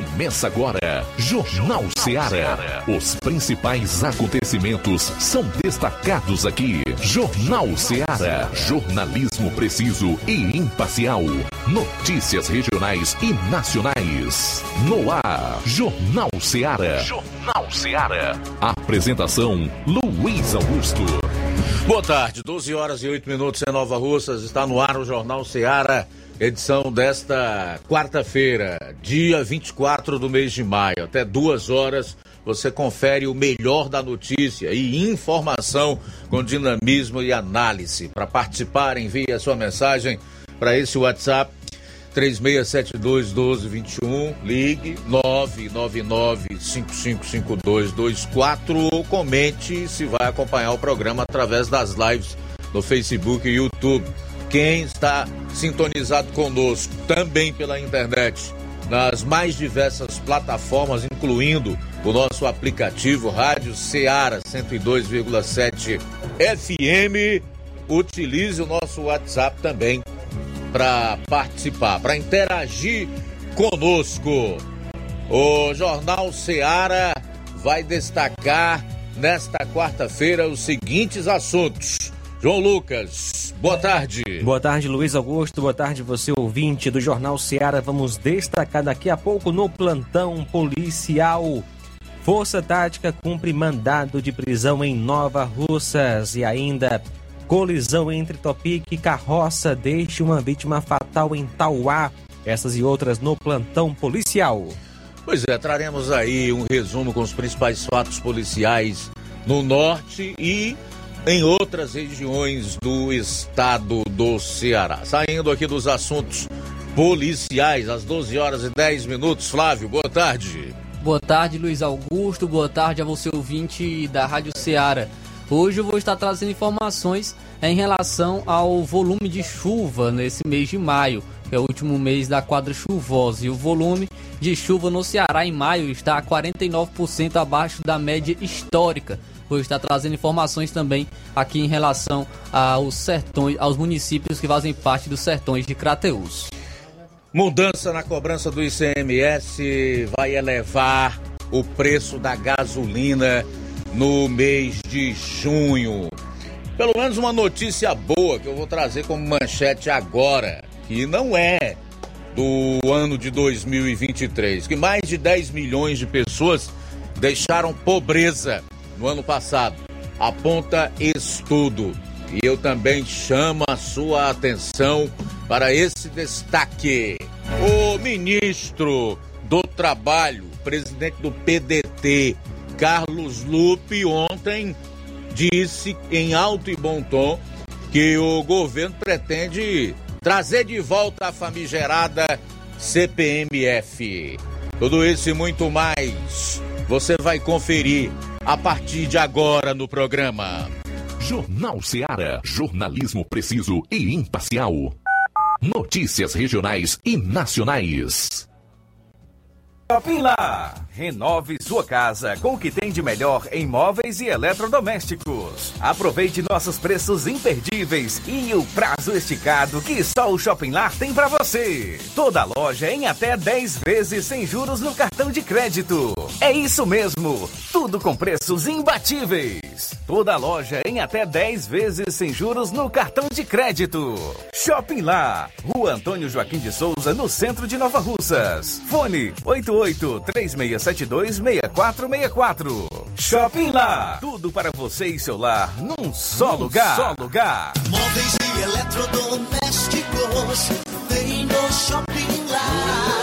Começa agora, Jornal Ceará. Os principais acontecimentos são destacados aqui. Jornal Ceará. Jornalismo preciso e imparcial. Notícias regionais e nacionais. No ar, Jornal Ceará. Jornal Ceará. Apresentação, Luiz Augusto. Boa tarde, 12 horas e 8 minutos em Nova Russas. Está no ar o Jornal Ceará. Edição desta quarta-feira, dia 24 do mês de maio. Até 2 horas você confere o melhor da notícia e informação com dinamismo e análise. Para participar, envie a sua mensagem para esse WhatsApp 3672-1221, ligue 999-555224 ou comente se vai acompanhar o programa através das lives no Facebook e YouTube. Quem está sintonizado conosco também pela internet, nas mais diversas plataformas, incluindo o nosso aplicativo Rádio Ceará 102,7 FM, utilize o nosso WhatsApp também para participar, para interagir conosco. O Jornal Ceará vai destacar nesta quarta-feira os seguintes assuntos. João Lucas, boa tarde. Boa tarde, Luiz Augusto. Boa tarde, você ouvinte do Jornal Ceará. Vamos destacar daqui a pouco no plantão policial. Força Tática cumpre mandado de prisão em Nova Russas. E ainda, colisão entre Topique e carroça deixa uma vítima fatal em Tauá. Essas e outras no plantão policial. Pois é, traremos aí um resumo com os principais fatos policiais no norte e em outras regiões do estado do Ceará. Saindo aqui dos assuntos policiais, às 12 horas e 10 minutos, Flávio, boa tarde. Boa tarde, Luiz Augusto, boa tarde a você ouvinte da Rádio Ceará. Hoje eu vou estar trazendo informações em relação ao volume de chuva nesse mês de maio, que é o último mês da quadra chuvosa, e o volume de chuva no Ceará em maio está 49% abaixo da média histórica. Vou estar trazendo informações também aqui em relação aos sertões, aos municípios que fazem parte dos sertões de Crateús. Mudança na cobrança do ICMS vai elevar o preço da gasolina no mês de junho. Pelo menos uma notícia boa que eu vou trazer como manchete agora, que não é do ano de 2023, que mais de 10 milhões de pessoas deixaram pobreza no ano passado, aponta estudo. E eu também chamo a sua atenção para esse destaque. O ministro do Trabalho, presidente do PDT, Carlos Lupe, ontem disse em alto e bom tom que o governo pretende trazer de volta a famigerada CPMF. Tudo isso e muito mais você vai conferir a partir de agora no programa Jornal Ceará, jornalismo preciso e imparcial. Notícias regionais e nacionais. Shopping Lá. Renove sua casa com o que tem de melhor em móveis e eletrodomésticos. Aproveite nossos preços imperdíveis e o prazo esticado que só o Shopping Lá tem para você. Toda loja em até 10 vezes sem juros no cartão de crédito. É isso mesmo, tudo com preços imbatíveis. Toda loja em até 10 vezes sem juros no cartão de crédito. Shopping Lá, Rua Antônio Joaquim de Souza, no centro de Nova Russas. Fone 8836726464. Shopping Lá, tudo para você e seu lar num só lugar. Móveis e eletrodomésticos tem no Shopping Lá.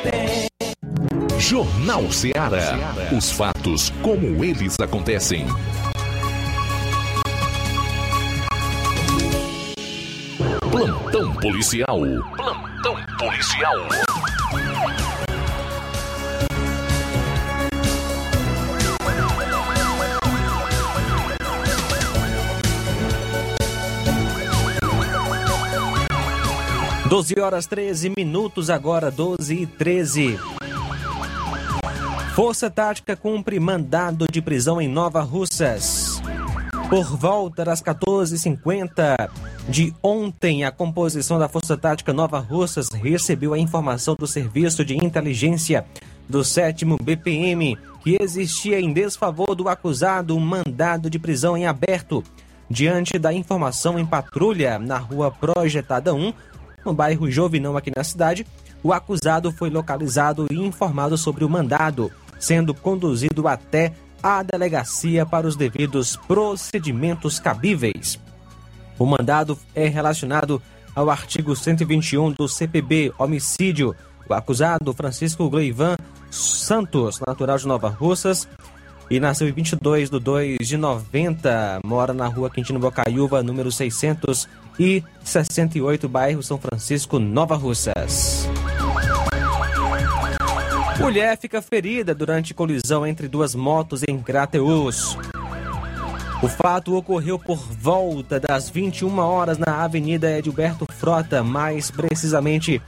tem. Jornal Seara. Os fatos como eles acontecem. Plantão policial. Plantão policial. Doze horas 13 minutos agora, 12:13. Força Tática cumpre mandado de prisão em Nova Russas. Por volta das 14h50 de ontem, a composição da Força Tática Nova Russas recebeu a informação do Serviço de Inteligência do 7º BPM que existia em desfavor do acusado um mandado de prisão em aberto. Diante da informação em patrulha na rua Projetada 1, no bairro Jovinão aqui na cidade, o acusado foi localizado e informado sobre o mandado, sendo conduzido até a delegacia para os devidos procedimentos cabíveis. O mandado é relacionado ao artigo 121 do CPB, homicídio. O acusado, Francisco Gleivan Santos, natural de Nova Russas, e nasceu em 22/02/90, mora na rua Quintino Bocaiúva, número 668, bairro São Francisco, Nova Russas. Mulher fica ferida durante colisão entre duas motos em Crateús. O fato ocorreu por volta das 21 horas na Avenida Edilberto Frota, mais precisamente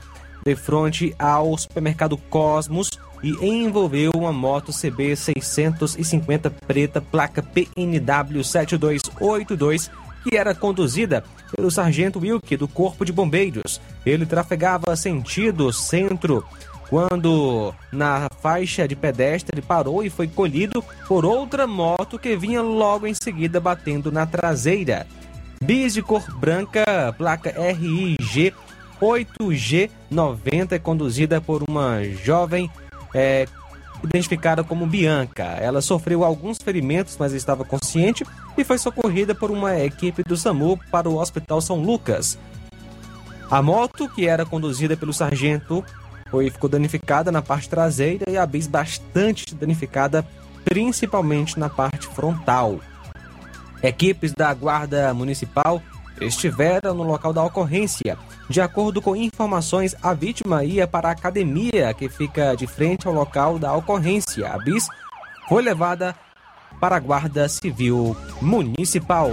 de frente ao supermercado Cosmos, e envolveu uma moto CB650 preta, placa PNW 7282, que era conduzida pelo sargento Wilke do Corpo de Bombeiros. Ele trafegava sentido centro quando, na faixa de pedestre, parou e foi colhido por outra moto que vinha logo em seguida batendo na traseira. Bis de cor branca, placa RIG 8G90, conduzida por uma jovem identificada como Bianca. Ela sofreu alguns ferimentos, mas estava consciente e foi socorrida por uma equipe do SAMU para o Hospital São Lucas. A moto, que era conduzida pelo sargento, ficou danificada na parte traseira e a bis bastante danificada, principalmente na parte frontal. Equipes da Guarda Municipal estiveram no local da ocorrência. De acordo com informações, a vítima ia para a academia que fica de frente ao local da ocorrência. A bis foi levada para a Guarda Civil Municipal.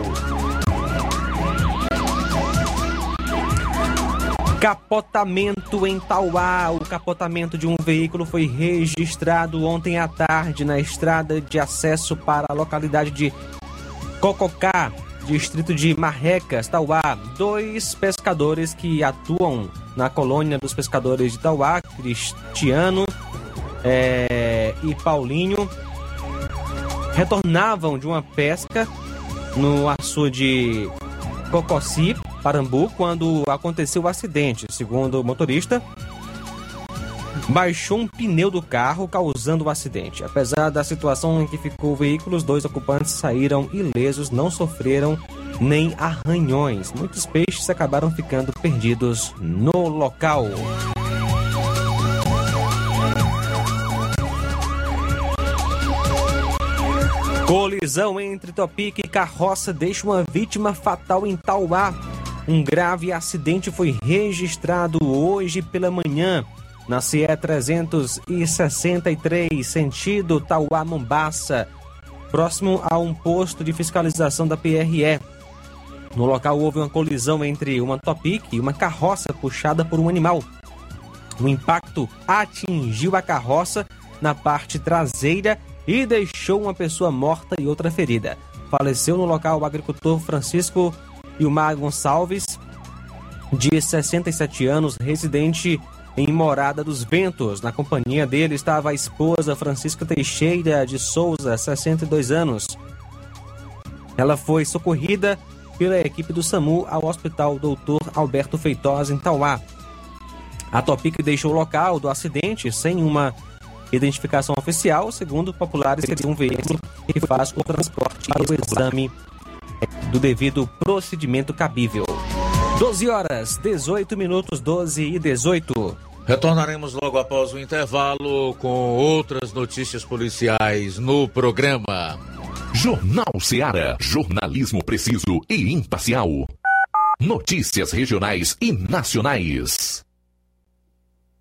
Capotamento em Tauá. O capotamento de um veículo foi registrado ontem à tarde na estrada de acesso para a localidade de Cococá, distrito de Marrecas, Tauá. Dois pescadores que atuam na colônia dos pescadores de Tauá, Cristiano e Paulinho, retornavam de uma pesca no açude Cocossi, Parambu, quando aconteceu o acidente. Segundo o motorista, baixou um pneu do carro, causando o acidente. Apesar da situação em que ficou o veículo, os dois ocupantes saíram ilesos, não sofreram nem arranhões. Muitos peixes acabaram ficando perdidos no local. Colisão entre Topic e carroça deixa uma vítima fatal em Tauá. Um grave acidente foi registrado hoje pela manhã na CE 363, sentido Tauá-Mombaça, próximo a um posto de fiscalização da PRE. No local houve uma colisão entre uma Topic e uma carroça puxada por um animal. O impacto atingiu a carroça na parte traseira e deixou uma pessoa morta e outra ferida. Faleceu no local o agricultor Francisco Ilmar Gonçalves, de 67 anos, residente em Morada dos Ventos. Na companhia dele estava a esposa Francisca Teixeira de Souza, 62 anos. Ela foi socorrida pela equipe do SAMU ao Hospital Dr. Alberto Feitosa, em Tauá. A Topic deixou o local do acidente sem uma identificação oficial. Segundo populares, seria um veículo que faz o transporte e o exame do devido procedimento cabível. 12h18, 12h18. Retornaremos logo após o intervalo com outras notícias policiais no programa. Jornal Seara. Jornalismo preciso e imparcial. Notícias regionais e nacionais.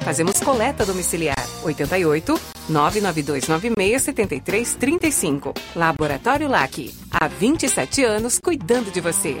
Fazemos coleta domiciliar. 88-99296-7335. Laboratório LAC. Há 27 anos cuidando de você.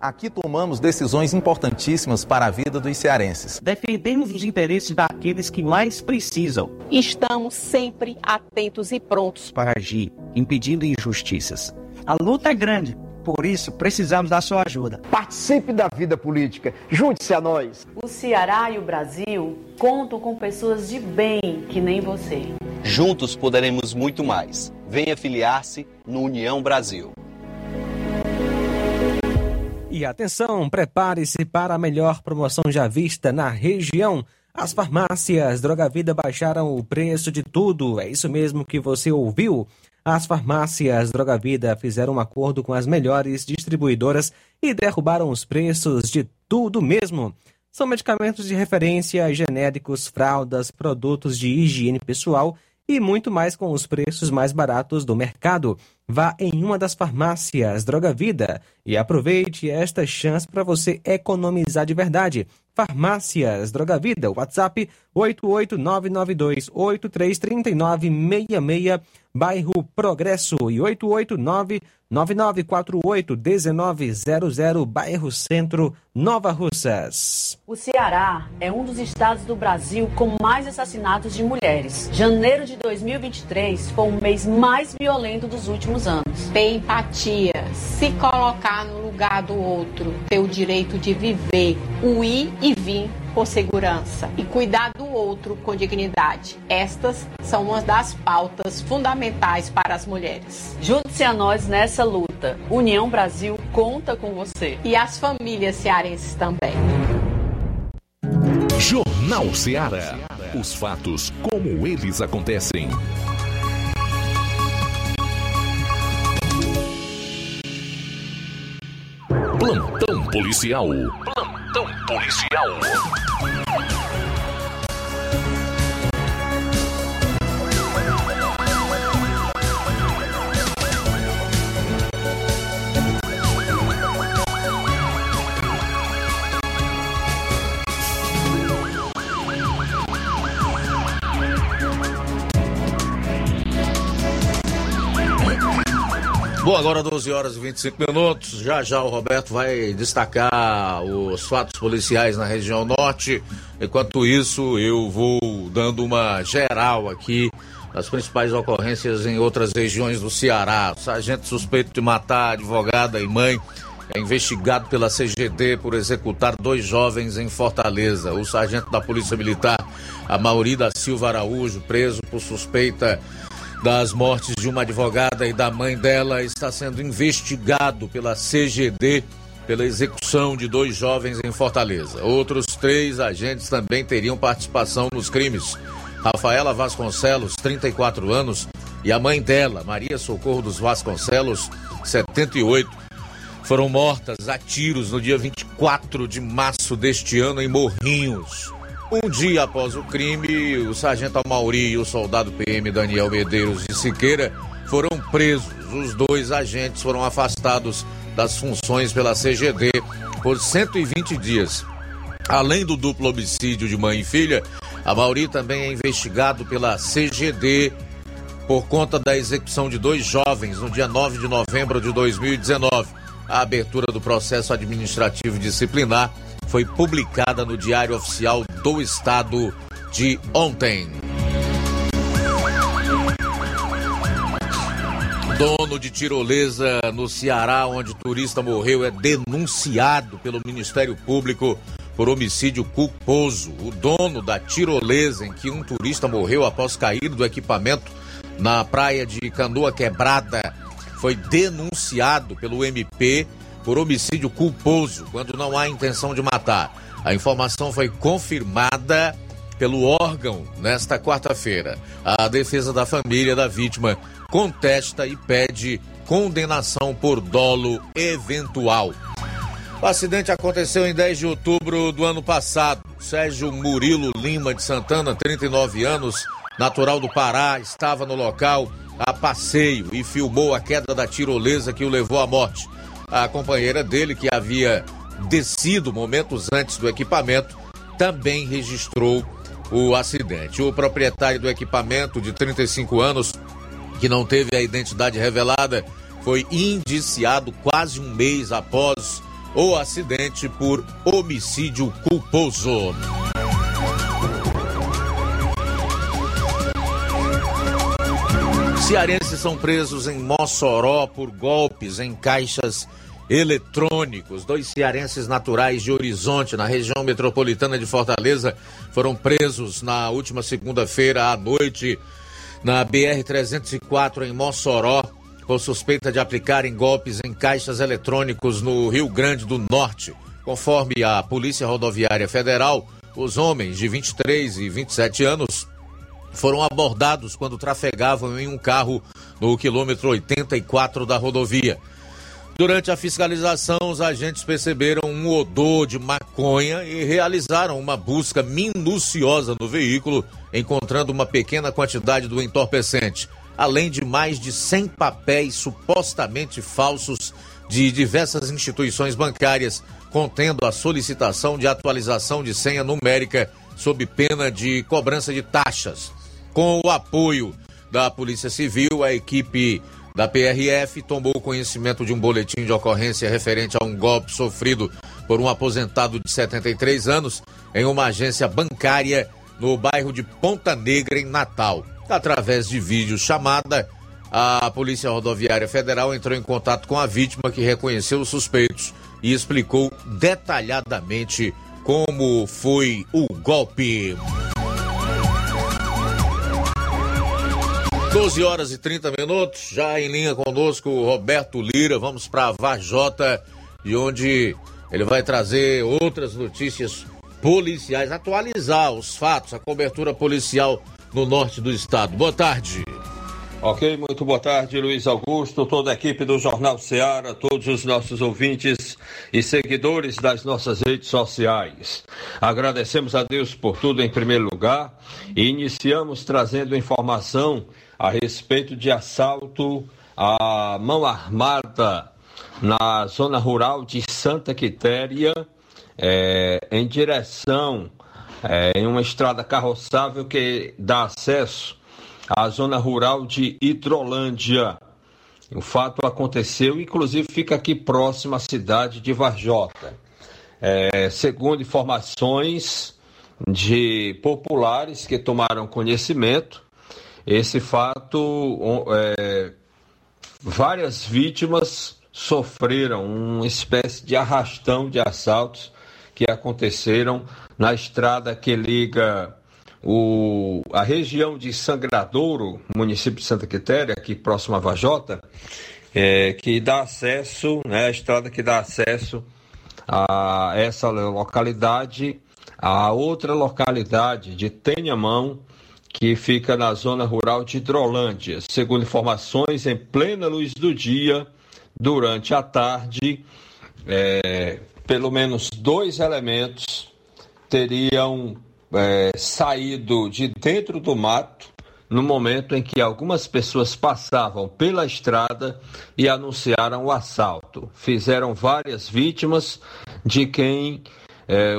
Aqui tomamos decisões importantíssimas para a vida dos cearenses. Defendemos os interesses daqueles que mais precisam. Estamos sempre atentos e prontos para agir, impedindo injustiças. A luta é grande. Por isso, precisamos da sua ajuda. Participe da vida política. Junte-se a nós. O Ceará e o Brasil contam com pessoas de bem que nem você. Juntos poderemos muito mais. Venha filiar-se no União Brasil. E atenção, prepare-se para a melhor promoção já vista na região. As farmácias Droga Vida baixaram o preço de tudo. É isso mesmo que você ouviu. As farmácias Droga Vida fizeram um acordo com as melhores distribuidoras e derrubaram os preços de tudo mesmo. São medicamentos de referência, genéricos, fraldas, produtos de higiene pessoal e muito mais com os preços mais baratos do mercado. Vá em uma das farmácias Droga Vida e aproveite esta chance para você economizar de verdade. Farmácias Droga Vida, WhatsApp 88992833966, bairro Progresso, e 88999481900, bairro Centro, Nova Russas. O Ceará é um dos estados do Brasil com mais assassinatos de mulheres. Janeiro de 2023 foi o mês mais violento dos últimos anos. Ter empatia, se colocar no lugar do outro, ter o direito de viver, o ir e vir com segurança e cuidar do outro com dignidade. Estas são uma das pautas fundamentais para as mulheres. Junte-se a nós nessa luta. União Brasil conta com você. E as famílias cearenses também. Jornal Ceará. Os fatos como eles acontecem. Plantão policial. Plantão policial. Bom, agora 12 horas e 25 minutos, já o Roberto vai destacar os fatos policiais na região norte. Enquanto isso, eu vou dando uma geral aqui das principais ocorrências em outras regiões do Ceará. Sargento suspeito de matar advogada e mãe é investigado pela CGD por executar 2 jovens em Fortaleza. O sargento da Polícia Militar, Amauri da Silva Araújo, preso por suspeita das mortes de uma advogada e da mãe dela, está sendo investigado pela CGD pela execução de 2 jovens em Fortaleza. Outros 3 agentes também teriam participação nos crimes. Rafaela Vasconcelos, 34 anos, e a mãe dela, Maria Socorro dos Vasconcelos, 78, foram mortas a tiros no dia 24 de março deste ano em Morrinhos. Um dia após o crime, o sargento Amauri e o soldado PM Daniel Medeiros de Siqueira foram presos. Os 2 agentes foram afastados das funções pela CGD por 120 dias. Além do duplo homicídio de mãe e filha, Amauri também é investigado pela CGD por conta da execução de 2 jovens no dia 9 de novembro de 2019. A abertura do processo administrativo disciplinar foi publicada no Diário Oficial do Estado de ontem. Dono de tirolesa no Ceará, onde turista morreu, é denunciado pelo Ministério Público por homicídio culposo. O dono da tirolesa em que um turista morreu após cair do equipamento na praia de Canoa Quebrada foi denunciado pelo MP por homicídio culposo, quando não há intenção de matar. A informação foi confirmada pelo órgão nesta quarta-feira. A defesa da família da vítima contesta e pede condenação por dolo eventual. O acidente aconteceu em 10 de outubro do ano passado. Sérgio Murilo Lima de Santana, 39 anos, natural do Pará, estava no local a passeio e filmou a queda da tirolesa que o levou à morte. A companheira dele, que havia descido momentos antes do equipamento, também registrou o acidente. O proprietário do equipamento, de 35 anos, que não teve a identidade revelada, foi indiciado quase um mês após o acidente por homicídio culposo. Cearenses são presos em Mossoró por golpes em caixas eletrônicos. 2 cearenses naturais de Horizonte, na região metropolitana de Fortaleza, foram presos na última segunda-feira à noite na BR-304 em Mossoró por suspeita de aplicarem golpes em caixas eletrônicos no Rio Grande do Norte. Conforme a Polícia Rodoviária Federal, os homens de 23 e 27 anos foram abordados quando trafegavam em um carro no quilômetro 84 da rodovia. Durante a fiscalização, os agentes perceberam um odor de maconha e realizaram uma busca minuciosa no veículo, encontrando uma pequena quantidade do entorpecente, além de mais de 100 papéis supostamente falsos de diversas instituições bancárias, contendo a solicitação de atualização de senha numérica sob pena de cobrança de taxas. Com o apoio da Polícia Civil, a equipe da PRF tomou conhecimento de um boletim de ocorrência referente a um golpe sofrido por um aposentado de 73 anos em uma agência bancária no bairro de Ponta Negra, em Natal. Através de videochamada, a Polícia Rodoviária Federal entrou em contato com a vítima, que reconheceu os suspeitos e explicou detalhadamente como foi o golpe. 12 horas e 30 minutos, já em linha conosco o Roberto Lira. Vamos para Varjota, de onde ele vai trazer outras notícias policiais, atualizar os fatos, a cobertura policial no norte do estado. Boa tarde. Ok, muito boa tarde, Luiz Augusto, toda a equipe do Jornal Seara, todos os nossos ouvintes e seguidores das nossas redes sociais. Agradecemos a Deus por tudo em primeiro lugar e iniciamos trazendo informação a respeito de assalto à mão armada na zona rural de Santa Quitéria, em direção em uma estrada carroçável que dá acesso à zona rural de Hidrolândia. O fato aconteceu, inclusive fica aqui próximo à cidade de Varjota. Segundo informações de populares que tomaram conhecimento, esse fato, várias vítimas sofreram uma espécie de arrastão de assaltos que aconteceram na estrada que liga a região de Sangradouro, município de Santa Quitéria, aqui próximo a Varjota, que dá acesso, né, a estrada que dá acesso a essa localidade, a outra localidade de Tenhamão, que fica na zona rural de Hidrolândia. Segundo informações, em plena luz do dia, durante a tarde, pelo menos 2 elementos teriam saído de dentro do mato no momento em que algumas pessoas passavam pela estrada e anunciaram o assalto. Fizeram várias vítimas, de quem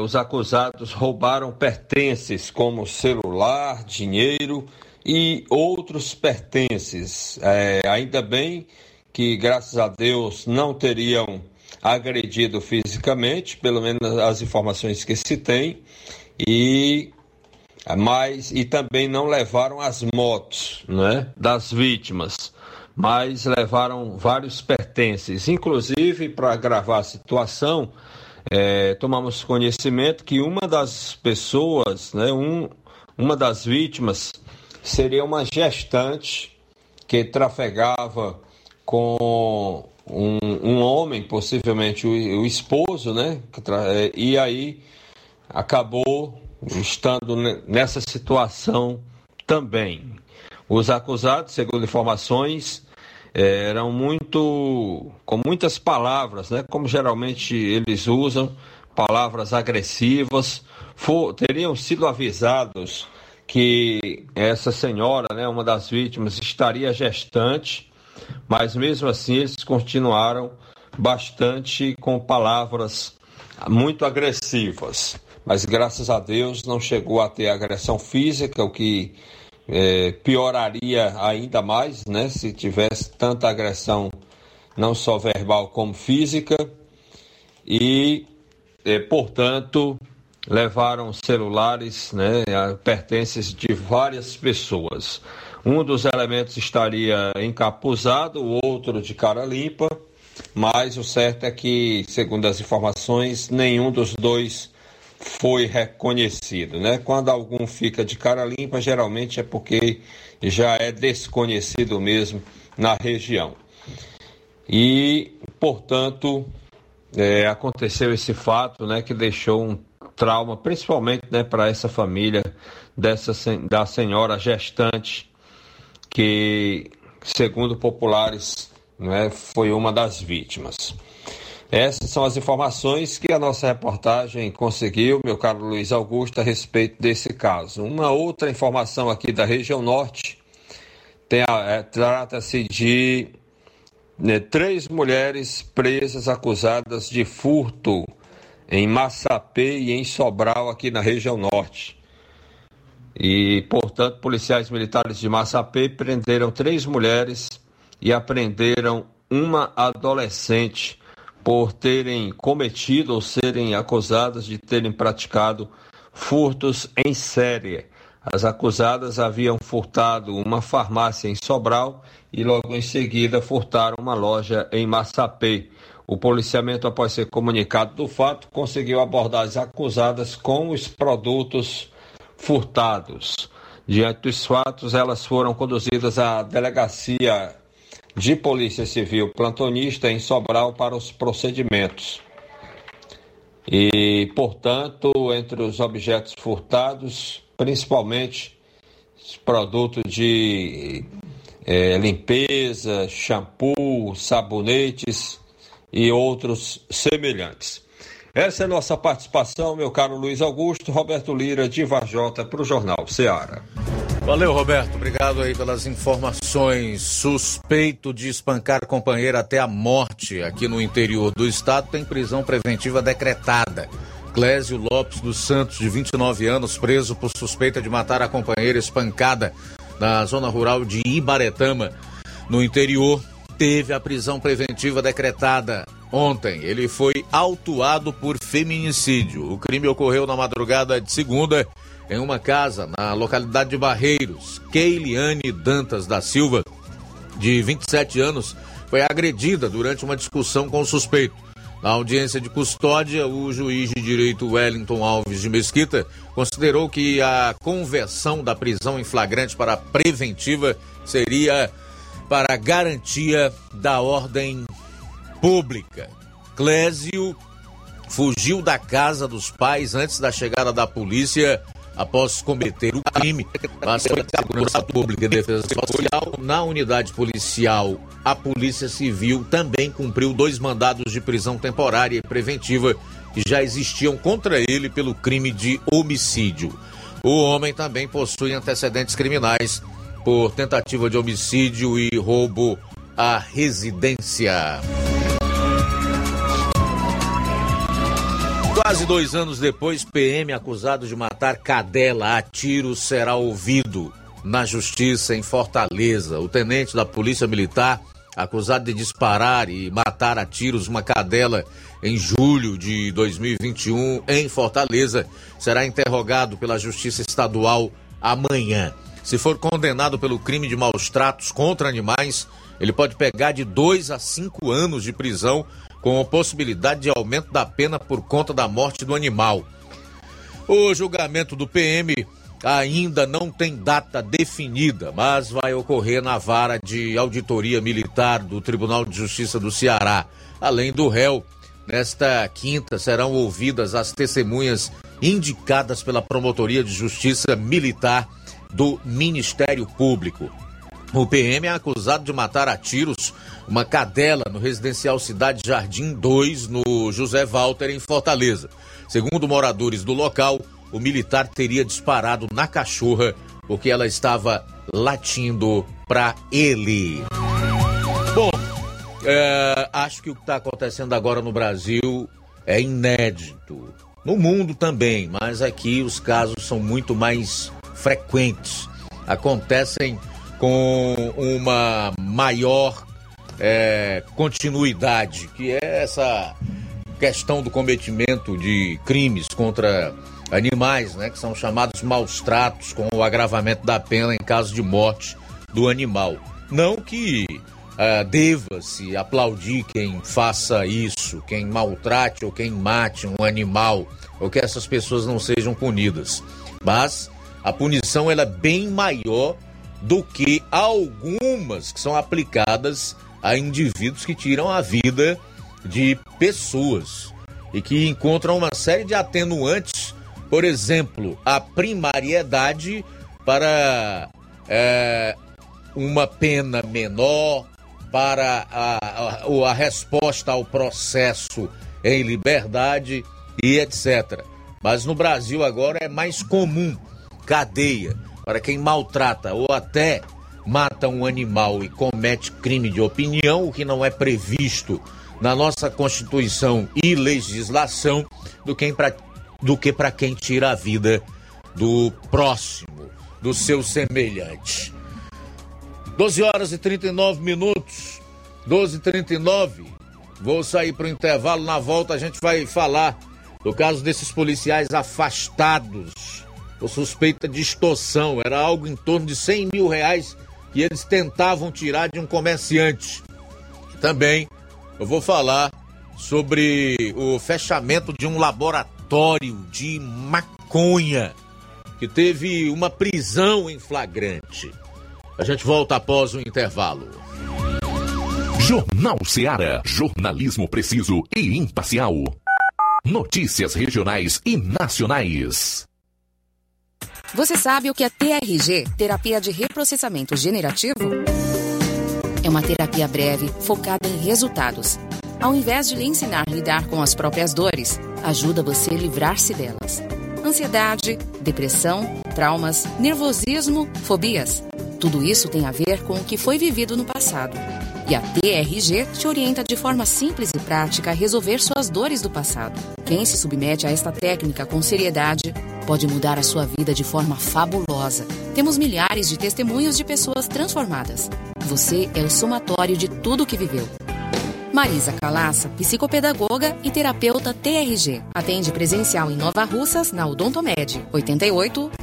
os acusados roubaram pertences como celular, dinheiro e outros pertences. Ainda bem que, graças a Deus, não teriam agredido fisicamente, pelo menos as informações que se tem, e também não levaram as motos, né, das vítimas, mas levaram vários pertences. Inclusive, para agravar a situação, tomamos conhecimento que uma das pessoas, né, uma das vítimas seria uma gestante que trafegava com um homem, possivelmente o esposo, né? E aí acabou estando nessa situação também. Os acusados, segundo informações, eram com muitas palavras, né? Como geralmente eles usam, palavras agressivas. Teriam sido avisados que essa senhora, né, uma das vítimas, estaria gestante, mas mesmo assim eles continuaram bastante com palavras muito agressivas. Mas graças a Deus não chegou a ter agressão física, o que pioraria ainda mais, né, se tivesse tanta agressão, não só verbal como física. E, portanto, levaram celulares, né, pertences de várias pessoas. Um dos elementos estaria encapuzado, o outro de cara limpa, mas o certo é que, segundo as informações, nenhum dos dois foi reconhecido, né? Quando algum fica de cara limpa, geralmente é porque já é desconhecido mesmo na região. e, portanto, aconteceu esse fato, né, que deixou um trauma, principalmente, né, para essa família da senhora gestante, que, segundo populares, né, foi uma das vítimas. Essas são as informações que a nossa reportagem conseguiu, meu caro Luiz Augusto, a respeito desse caso. Uma outra informação aqui da região norte, trata-se de três mulheres presas acusadas de furto em Massapê e em Sobral, aqui na região norte. E, portanto, policiais militares de Massapê prenderam três mulheres e apreenderam uma adolescente por terem cometido ou serem acusadas de terem praticado furtos em série. As acusadas haviam furtado uma farmácia em Sobral e logo em seguida furtaram uma loja em Massapê. O policiamento, após ser comunicado do fato, conseguiu abordar as acusadas com os produtos furtados. Diante dos fatos, elas foram conduzidas à delegacia de Polícia Civil plantonista em Sobral para os procedimentos. E, portanto, entre os objetos furtados, principalmente produtos de limpeza, shampoo, sabonetes e outros semelhantes. Essa é a nossa participação, meu caro Luiz Augusto. Roberto Lira, de Varjota, para o Jornal Seara. Valeu, Roberto. Obrigado aí pelas informações. Suspeito de espancar companheira até a morte aqui no interior do estado tem prisão preventiva decretada. Clésio Lopes dos Santos, de 29 anos, preso por suspeita de matar a companheira espancada na zona rural de Ibaretama, no interior, teve a prisão preventiva decretada. Ontem, ele foi autuado por feminicídio. O crime ocorreu na madrugada de segunda, em uma casa na localidade de Barreiros. Keiliane Dantas da Silva, de 27 anos, foi agredida durante uma discussão com o suspeito. Na audiência de custódia, o juiz de direito Wellington Alves de Mesquita considerou que a conversão da prisão em flagrante para preventiva seria para garantia da ordem pública. Clésio fugiu da casa dos pais antes da chegada da polícia após cometer o crime, mas foi segurança pública e defesa social. Na unidade policial, a Polícia Civil também cumpriu 2 mandados de prisão temporária e preventiva que já existiam contra ele pelo crime de homicídio. O homem também possui antecedentes criminais por tentativa de homicídio e roubo à residência. Quase 2 anos depois, PM acusado de matar cadela a tiro será ouvido na justiça em Fortaleza. O tenente da Polícia Militar, acusado de disparar e matar a tiros uma cadela em julho de 2021 em Fortaleza, será interrogado pela Justiça Estadual amanhã. Se for condenado pelo crime de maus tratos contra animais, ele pode pegar de 2 a 5 anos de prisão, com a possibilidade de aumento da pena por conta da morte do animal. O julgamento do PM ainda não tem data definida, mas vai ocorrer na vara de auditoria militar do Tribunal de Justiça do Ceará. Além do réu, nesta quinta serão ouvidas as testemunhas indicadas pela Promotoria de Justiça Militar do Ministério Público. O PM é acusado de matar a tiros uma cadela no residencial Cidade Jardim 2, no José Walter, em Fortaleza. Segundo moradores do local, o militar teria disparado na cachorra porque ela estava latindo para ele. Bom, acho que o que está acontecendo agora no Brasil é inédito. No mundo também, mas aqui os casos são muito mais frequentes. Acontecem com uma maior continuidade, que é essa questão do cometimento de crimes contra animais, né, que são chamados maus tratos, com o agravamento da pena em caso de morte do animal. Não que deva-se aplaudir quem faça isso, quem maltrate ou quem mate um animal, ou que essas pessoas não sejam punidas, mas a punição ela é bem maior do que algumas que são aplicadas a indivíduos que tiram a vida de pessoas e que encontram uma série de atenuantes, por exemplo, a primariedade para uma pena menor, para a resposta ao processo em liberdade e etc. Mas no Brasil agora é mais comum cadeia para quem maltrata ou até mata um animal e comete crime de opinião, o que não é previsto na nossa Constituição e legislação, do que para quem tira a vida do próximo, do seu semelhante. 12h39, 12h39, vou sair para o intervalo. Na volta a gente vai falar do caso desses policiais afastados por suspeita de extorsão. Era algo em torno de R$100 mil que eles tentavam tirar de um comerciante. Também eu vou falar sobre o fechamento de um laboratório de maconha que teve uma prisão em flagrante. A gente volta após o intervalo. Jornal Seara. Jornalismo preciso e imparcial. Notícias regionais e nacionais. Você sabe o que é TRG, terapia de reprocessamento generativo? É uma terapia breve, focada em resultados. Ao invés de lhe ensinar a lidar com as próprias dores, ajuda você a livrar-se delas. Ansiedade, depressão, traumas, nervosismo, fobias. Tudo isso tem a ver com o que foi vivido no passado. E a TRG te orienta de forma simples e prática a resolver suas dores do passado. Quem se submete a esta técnica com seriedade pode mudar a sua vida de forma fabulosa. Temos milhares de testemunhos de pessoas transformadas. Você é o somatório de tudo o que viveu. Marisa Calaça, psicopedagoga e terapeuta TRG. Atende presencial em Nova Russas, na Odontomed,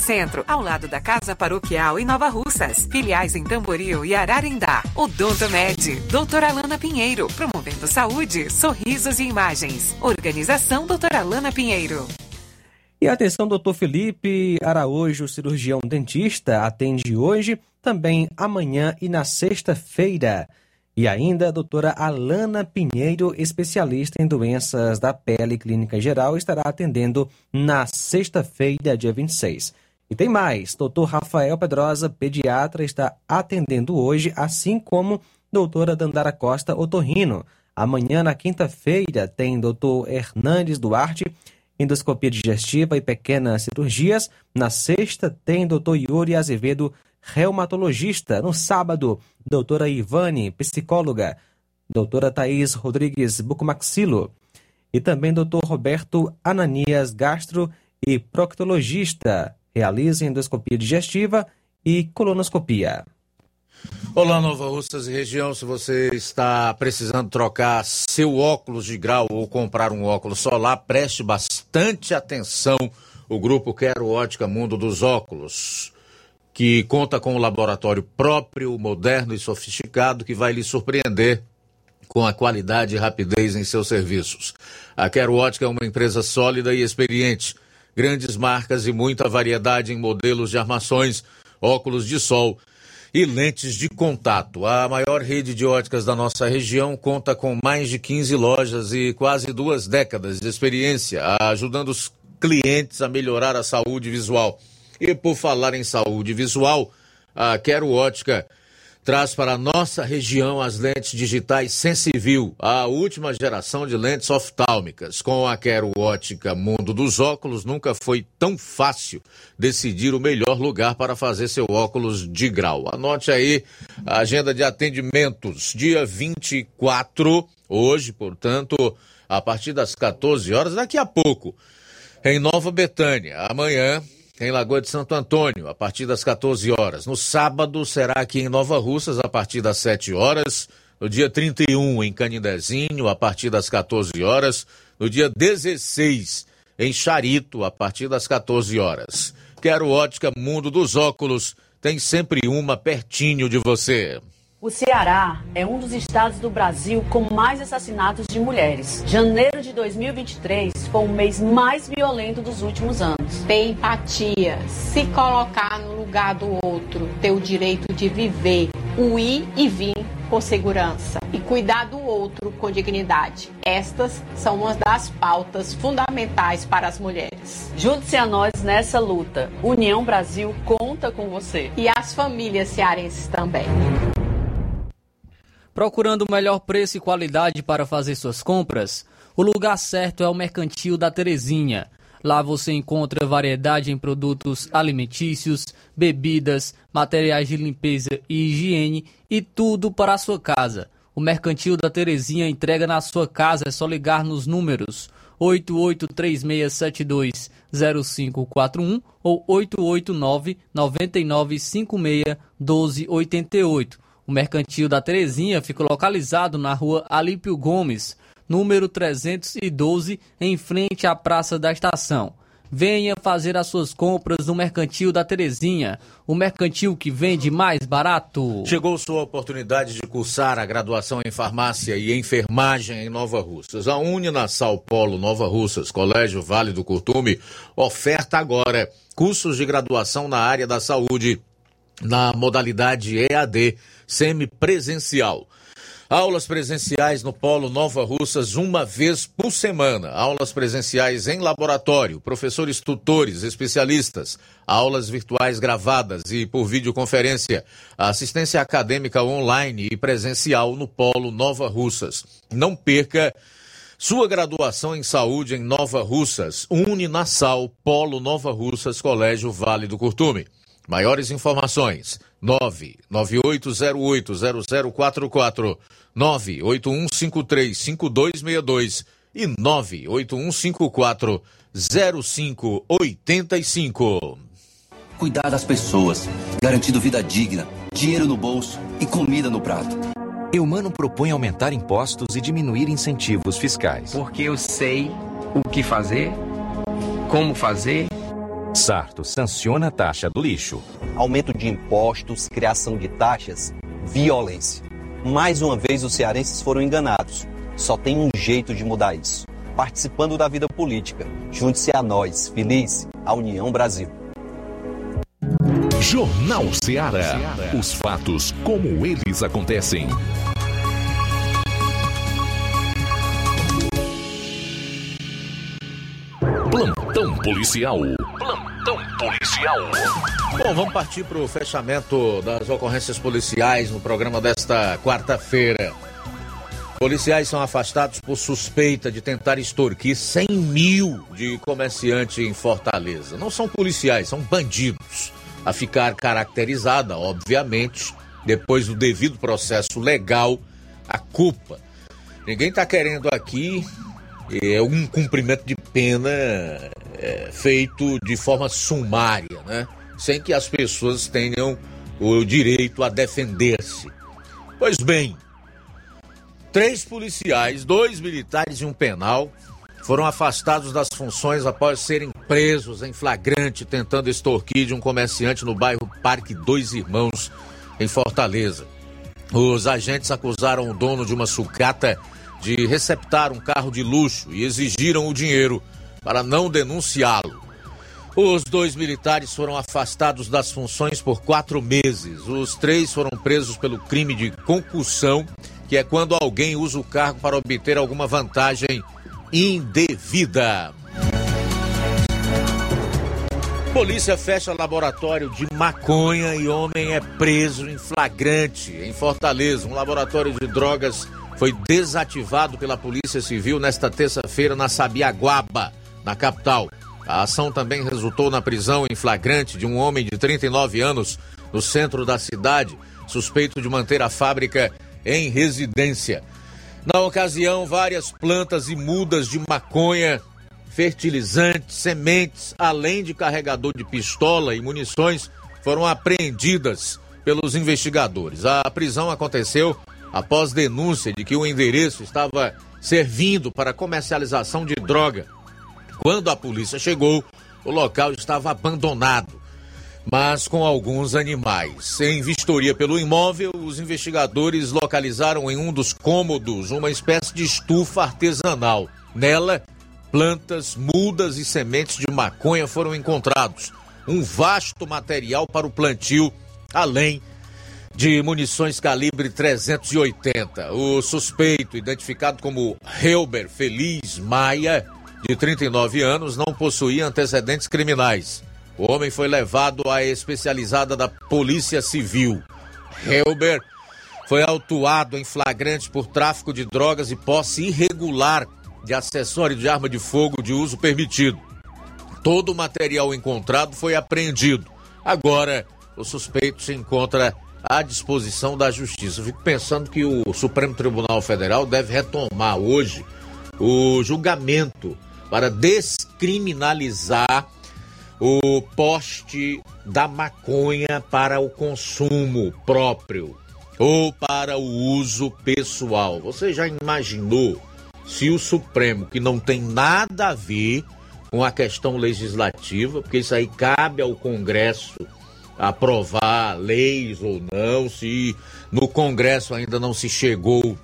Centro, ao lado da Casa Paroquial em Nova Russas. Filiais em Tamboril e Ararendá. Odontomed, doutora Alana Pinheiro, promovendo saúde, sorrisos e imagens. Organização doutora Alana Pinheiro. E atenção, doutor Felipe Araújo, cirurgião dentista, atende hoje, também amanhã e na sexta-feira. E ainda a doutora Alana Pinheiro, especialista em doenças da pele, clínica geral, estará atendendo na sexta-feira, dia 26. E tem mais, doutor Rafael Pedrosa, pediatra, está atendendo hoje, assim como doutora Dandara Costa Otorrino. Amanhã, na quinta-feira, tem doutor Hernandes Duarte, endoscopia digestiva e pequenas cirurgias. Na sexta, tem doutor Yuri Azevedo, reumatologista. No sábado, doutora Ivane, psicóloga, doutora Thaís Rodrigues Bucomaxilo e também doutor Roberto Ananias, gastro e proctologista, realiza endoscopia digestiva e colonoscopia. Olá, Nova Russas e região. Se você está precisando trocar seu óculos de grau ou comprar um óculos solar, preste bastante atenção. O grupo Quero Ótica Mundo dos Óculos, que conta com um laboratório próprio, moderno e sofisticado, que vai lhe surpreender com a qualidade e rapidez em seus serviços. A Quero Ótica é uma empresa sólida e experiente. Grandes marcas e muita variedade em modelos de armações, óculos de sol e lentes de contato. A maior rede de óticas da nossa região conta com mais de 15 lojas e quase 2 décadas de experiência, ajudando os clientes a melhorar a saúde visual. E por falar em saúde visual, a Quero Ótica traz para a nossa região as lentes digitais Sensiview, a última geração de lentes oftálmicas. Com a Quero Ótica Mundo dos Óculos, nunca foi tão fácil decidir o melhor lugar para fazer seu óculos de grau. Anote aí a agenda de atendimentos. Dia 24, hoje, portanto, a partir das 14 horas, daqui a pouco, em Nova Betânia. Amanhã, em Lagoa de Santo Antônio, a partir das 14 horas. No sábado, será aqui em Nova Russas, a partir das 7 horas. No dia 31, em Canindezinho, a partir das 14 horas. No dia 16, em Charito, a partir das 14 horas. Quero Ótica Mundo dos Óculos. Tem sempre uma pertinho de você. O Ceará é um dos estados do Brasil com mais assassinatos de mulheres. Janeiro de 2023 foi o mês mais violento dos últimos anos. Ter empatia, se colocar no lugar do outro, ter o direito de viver, o ir e vir com segurança e cuidar do outro com dignidade. Estas são uma das pautas fundamentais para as mulheres. Junte-se a nós nessa luta. União Brasil conta com você. E as famílias cearenses também. Procurando o melhor preço e qualidade para fazer suas compras? O lugar certo é o Mercantil da Terezinha. Lá você encontra variedade em produtos alimentícios, bebidas, materiais de limpeza e higiene e tudo para a sua casa. O Mercantil da Terezinha entrega na sua casa, é só ligar nos números 8836720541 ou 889-9956-1288. O Mercantil da Terezinha fica localizado na rua Alípio Gomes, número 312, em frente à Praça da Estação. Venha fazer as suas compras no Mercantil da Terezinha, o mercantil que vende mais barato. Chegou sua oportunidade de cursar a graduação em farmácia e enfermagem em Nova Russas. A Uninasal Polo Nova Russas, Colégio Vale do Curtume, oferta agora cursos de graduação na área da saúde, na modalidade EAD, semipresencial. Aulas presenciais no Polo Nova Russas uma vez por semana. Aulas presenciais em laboratório, professores, tutores, especialistas. Aulas virtuais gravadas e por videoconferência. Assistência acadêmica online e presencial no Polo Nova Russas. Não perca sua graduação em saúde em Nova Russas. Uninasal, Polo Nova Russas, Colégio Vale do Curtume. Maiores informações, 998080044, 981535262 e 981540585. Cuidar das pessoas, garantindo vida digna, dinheiro no bolso e comida no prato. Eumano propõe aumentar impostos e diminuir incentivos fiscais. Porque eu sei o que fazer, como fazer. Sarto sanciona a taxa do lixo. Aumento de impostos, criação de taxas, violência. Mais uma vez os cearenses foram enganados. Só tem um jeito de mudar isso. Participando da vida política. Junte-se a nós, feliz, a União Brasil. Jornal Seara. Os fatos como eles acontecem. Plantão policial. Plantão policial. Bom, vamos partir para o fechamento das ocorrências policiais no programa desta quarta-feira. Policiais são afastados por suspeita de tentar extorquir 100 mil de comerciante em Fortaleza. Não são policiais, são bandidos. A ficar caracterizada, obviamente, depois do devido processo legal, a culpa. Ninguém está querendo aqui um cumprimento de pena feito de forma sumária, né? Sem que as pessoas tenham o direito a defender-se. Pois bem, 3 policiais, 2 militares e um penal foram afastados das funções após serem presos em flagrante tentando extorquir de um comerciante no bairro Parque Dois Irmãos, em Fortaleza. Os agentes acusaram o dono de uma sucata de receptar um carro de luxo e exigiram o dinheiro para não denunciá-lo. Os 2 militares foram afastados das funções por 4 meses. Os 3 foram presos pelo crime de concussão, que é quando alguém usa o cargo para obter alguma vantagem indevida. Polícia fecha laboratório de maconha e homem é preso em flagrante. Em Fortaleza, um laboratório de drogas foi desativado pela Polícia Civil nesta terça-feira na Sabiaguaba, na capital. A ação também resultou na prisão em flagrante de um homem de 39 anos no centro da cidade, suspeito de manter a fábrica em residência. Na ocasião, várias plantas e mudas de maconha, fertilizantes, sementes, além de carregador de pistola e munições, foram apreendidas pelos investigadores. A prisão aconteceu após denúncia de que o endereço estava servindo para comercialização de droga. Quando a polícia chegou, o local estava abandonado, mas com alguns animais. Em vistoria pelo imóvel, os investigadores localizaram em um dos cômodos uma espécie de estufa artesanal. Nela, plantas, mudas e sementes de maconha foram encontrados. Um vasto material para o plantio, além de munições calibre 380. O suspeito, identificado como Helber Feliz Maia, de 39 anos, não possuía antecedentes criminais. O homem foi levado à especializada da Polícia Civil. Helber foi autuado em flagrante por tráfico de drogas e posse irregular de acessório de arma de fogo de uso permitido. Todo o material encontrado foi apreendido. Agora, o suspeito se encontra à disposição da Justiça. Eu fico pensando que o Supremo Tribunal Federal deve retomar hoje o julgamento para descriminalizar o porte da maconha para o consumo próprio ou para o uso pessoal. Você já imaginou se o Supremo, que não tem nada a ver com a questão legislativa, porque isso aí cabe ao Congresso aprovar leis ou não, se no Congresso ainda não se chegou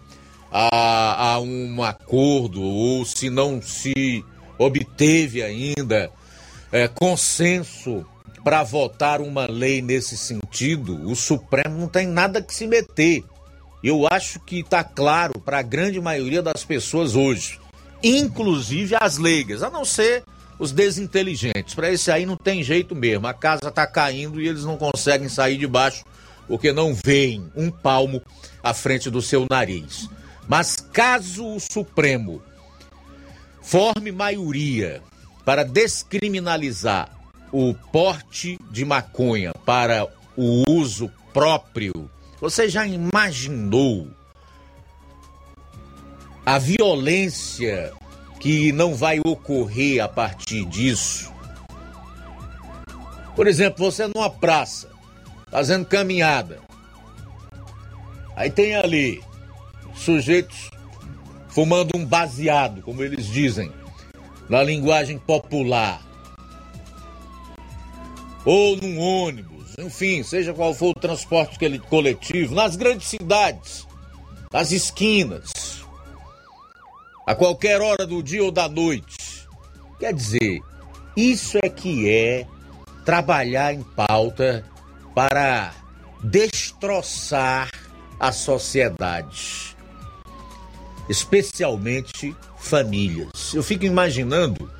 a um acordo ou se não se obteve ainda consenso para votar uma lei nesse sentido, o Supremo não tem nada que se meter. Eu acho que está claro para a grande maioria das pessoas hoje, inclusive as leigas, a não ser os desinteligentes. Para esse aí não tem jeito mesmo, a casa está caindo e eles não conseguem sair de baixo porque não veem um palmo à frente do seu nariz. Mas caso o Supremo forme maioria para descriminalizar o porte de maconha para o uso próprio, você já imaginou a violência que não vai ocorrer a partir disso? Por exemplo, você numa praça, fazendo caminhada. Aí tem ali sujeitos fumando um baseado, como eles dizem, na linguagem popular. Ou num ônibus. Enfim, seja qual for o transporte coletivo, nas grandes cidades, nas esquinas, a qualquer hora do dia ou da noite. Quer dizer, isso é que é trabalhar em pauta para destroçar a sociedade, especialmente famílias. Eu fico imaginando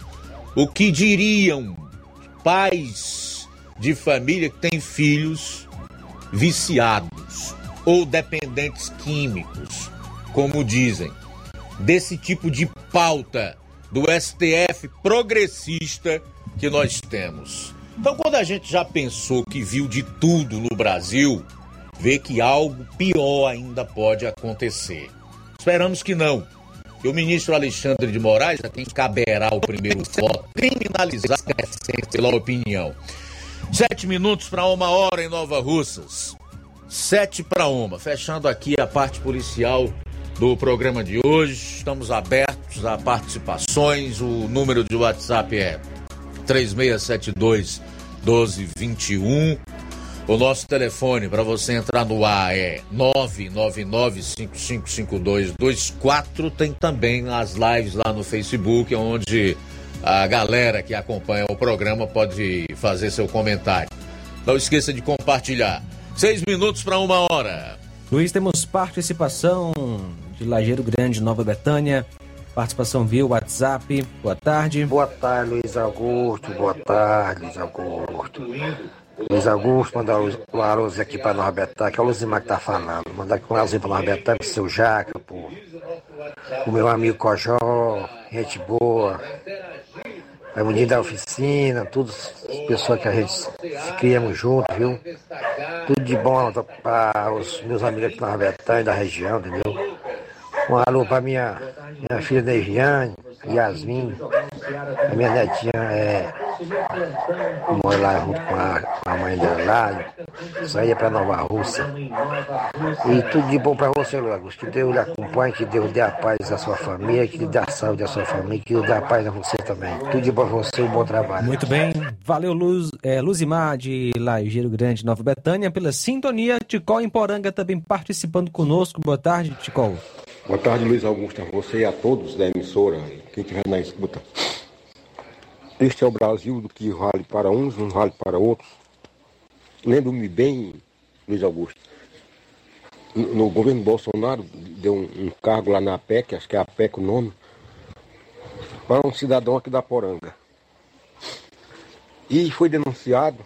o que diriam pais de família que tem filhos viciados ou dependentes químicos, como dizem, desse tipo de pauta do STF progressista que nós temos. Então, quando a gente já pensou que viu de tudo no Brasil, vê que algo pior ainda pode acontecer. Esperamos que não. E o ministro Alexandre de Moraes, a quem caberá o primeiro voto, criminalizar pela opinião. 7 minutos para 1h em Nova Russas. 7 para 1h. Fechando aqui a parte policial do programa de hoje. Estamos abertos a participações. O número de WhatsApp é 3672-1221. O nosso telefone para você entrar no ar é 999-555224. Tem também as lives lá no Facebook, onde a galera que acompanha o programa pode fazer seu comentário. Não esqueça de compartilhar. 6 minutos para 1 hora. Luiz, temos participação de Lajeiro Grande, Nova Betânia. Participação via WhatsApp. Boa tarde. Boa tarde, Luiz Augusto. Boa tarde, Luiz Augusto. Luiz Augusto, mandar um alôzinho aqui para Nova Betânia, que é o Luzimar que tá falando. Mandar um alôzinho para Nova Betânia, pro seu Jaca, pô. O meu amigo Cojó, gente boa. A menina da oficina, todas as pessoas que a gente se criamos junto, viu? Tudo de bom para os meus amigos aqui na Nova Betânia, da região, entendeu? Um alô para minha filha Deviane, Yasmin, a minha netinha mora lá junto com a mãe dela lá, saía para Nova Russa. E tudo de bom para você, Luiz Augusto. Que Deus lhe acompanhe, que Deus dê a paz à sua família, que Deus dê a saúde à sua família, que Deus dê a paz a você também. Tudo de bom para você, um bom trabalho. Muito bem, valeu Luzimar de Lajeiro Grande, Nova Betânia, pela sintonia. Ticol em Poranga também participando conosco. Boa tarde, Ticol. Boa tarde, Luiz Augusto, a você e a todos da emissora, quem estiver na escuta. Este é o Brasil do que vale para uns, não vale para outros. Lembro-me bem, Luiz Augusto, no governo Bolsonaro, deu um cargo lá na APEC, acho que é APEC o nome, para um cidadão aqui da Poranga. E foi denunciaram,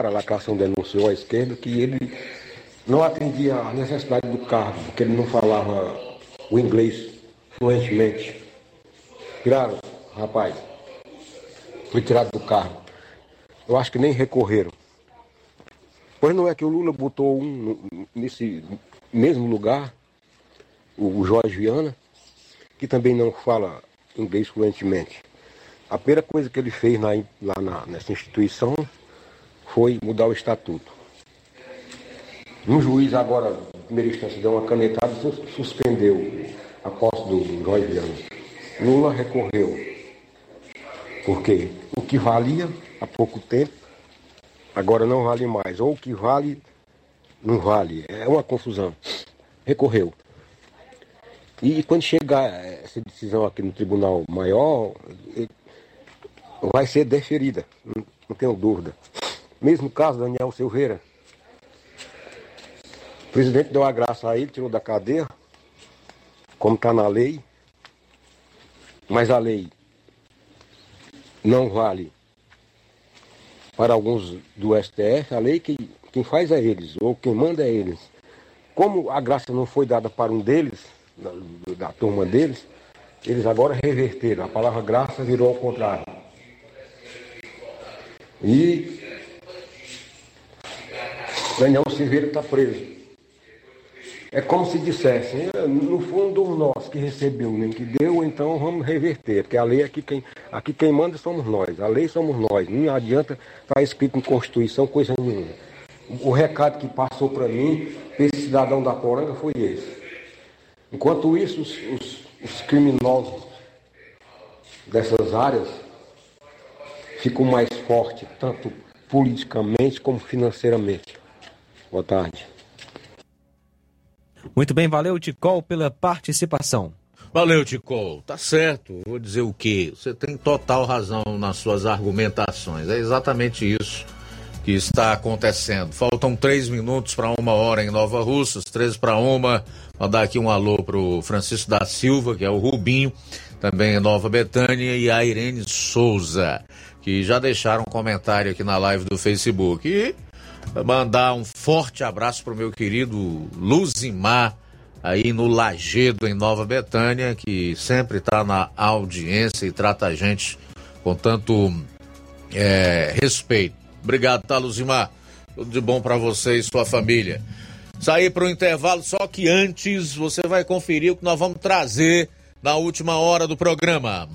a lacração denunciou à esquerda, que ele não atendia a necessidade do cargo, porque ele não falava o inglês fluentemente. Tiraram, rapaz. Foi tirado do carro. Eu acho que nem recorreram. Pois não é que o Lula botou um nesse mesmo lugar, o Jorge Viana, que também não fala inglês fluentemente. A primeira coisa que ele fez nessa instituição foi mudar o estatuto. Um juiz agora, primeira instância, deu uma canetada e suspendeu a posse do Jorge Viana. Lula recorreu, porque o que valia há pouco tempo, agora não vale mais, ou o que vale, não vale, é uma confusão. Recorreu. E quando chegar essa decisão aqui no Tribunal Maior, vai ser deferida, não tenho dúvida. Mesmo caso, Daniel Silveira. O presidente deu a graça a ele, tirou da cadeia, como está na lei, mas a lei não vale para alguns do STF, a lei que quem faz é eles, ou quem manda é eles. Como a graça não foi dada para um deles, da turma deles, eles agora reverteram, a palavra graça virou ao contrário. E Daniel Silveira está preso. É como se dissessem, no fundo nós que recebeu, nem que deu, então vamos reverter, porque a lei aqui quem manda somos nós, a lei somos nós, não adianta estar escrito em Constituição coisa nenhuma. O recado que passou para mim, esse cidadão da Poranga, foi esse. Enquanto isso, os criminosos dessas áreas ficam mais fortes, tanto politicamente como financeiramente. Boa tarde. Muito bem, valeu, Ticol, pela participação. Valeu, Ticol. Tá certo, vou dizer o quê? Você tem total razão nas suas argumentações. É exatamente isso que está acontecendo. Faltam 3 minutos para 1 hora em Nova Russas, 3 para 1. Mandar aqui um alô pro Francisco da Silva, que é o Rubinho, também em Nova Betânia, e a Irene Souza, que já deixaram um comentário aqui na live do Facebook. E mandar um forte abraço pro meu querido Luzimar, aí no Lajedo, em Nova Betânia, que sempre tá na audiência e trata a gente com tanto respeito. Obrigado, tá, Luzimar? Tudo de bom para você e sua família. Sair pro intervalo, só que antes você vai conferir o que nós vamos trazer na última hora do programa.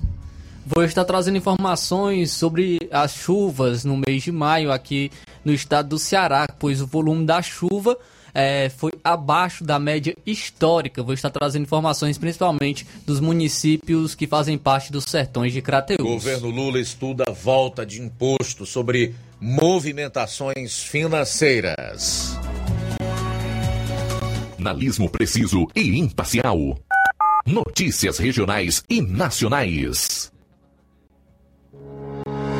Vou estar trazendo informações sobre as chuvas no mês de maio aqui no estado do Ceará, pois o volume da chuva foi abaixo da média histórica. Vou estar trazendo informações principalmente dos municípios que fazem parte dos sertões de Crateús. Governo Lula estuda a volta de imposto sobre movimentações financeiras. Jornalismo preciso e imparcial. Notícias regionais e nacionais.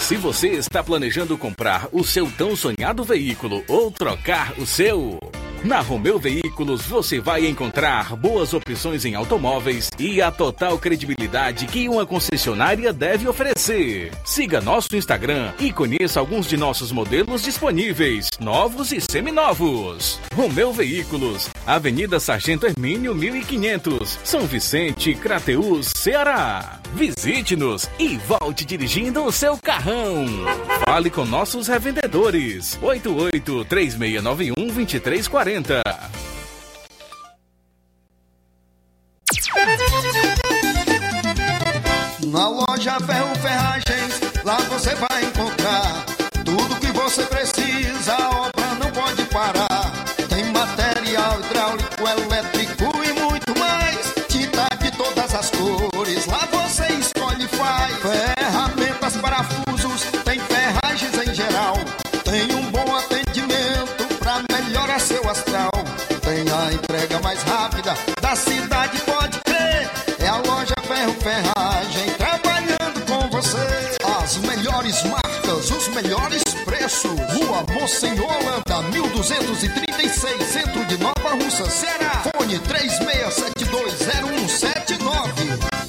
Se você está planejando comprar o seu tão sonhado veículo ou trocar o seu, na Romeu Veículos você vai encontrar boas opções em automóveis e a total credibilidade que uma concessionária deve oferecer. Siga nosso Instagram e conheça alguns de nossos modelos disponíveis, novos e seminovos. Romeu Veículos, Avenida Sargento Hermínio 1500, São Vicente, Crateús, Ceará. Visite-nos e volte dirigindo o seu carrão. Fale com nossos revendedores. 88-3691-2340. Na loja Ferro Ferragens, lá você vai encontrar tudo que você precisa, a obra não pode parar. Tem material hidráulico, elétrico e muito mais. Tinta de todas as cores, lá você escolhe e faz. Ferramentas, parafusos, tem ferragens em geral. Tem um bom atendimento pra melhorar seu astral. Tem a entrega mais rápida da cidade, pode crer. É a loja Ferro Ferragem trabalhando com você. As melhores marcas, os melhores preços. Rua Mocenola, 1236, centro de Nova Russa, Ceará. Fone 36720179.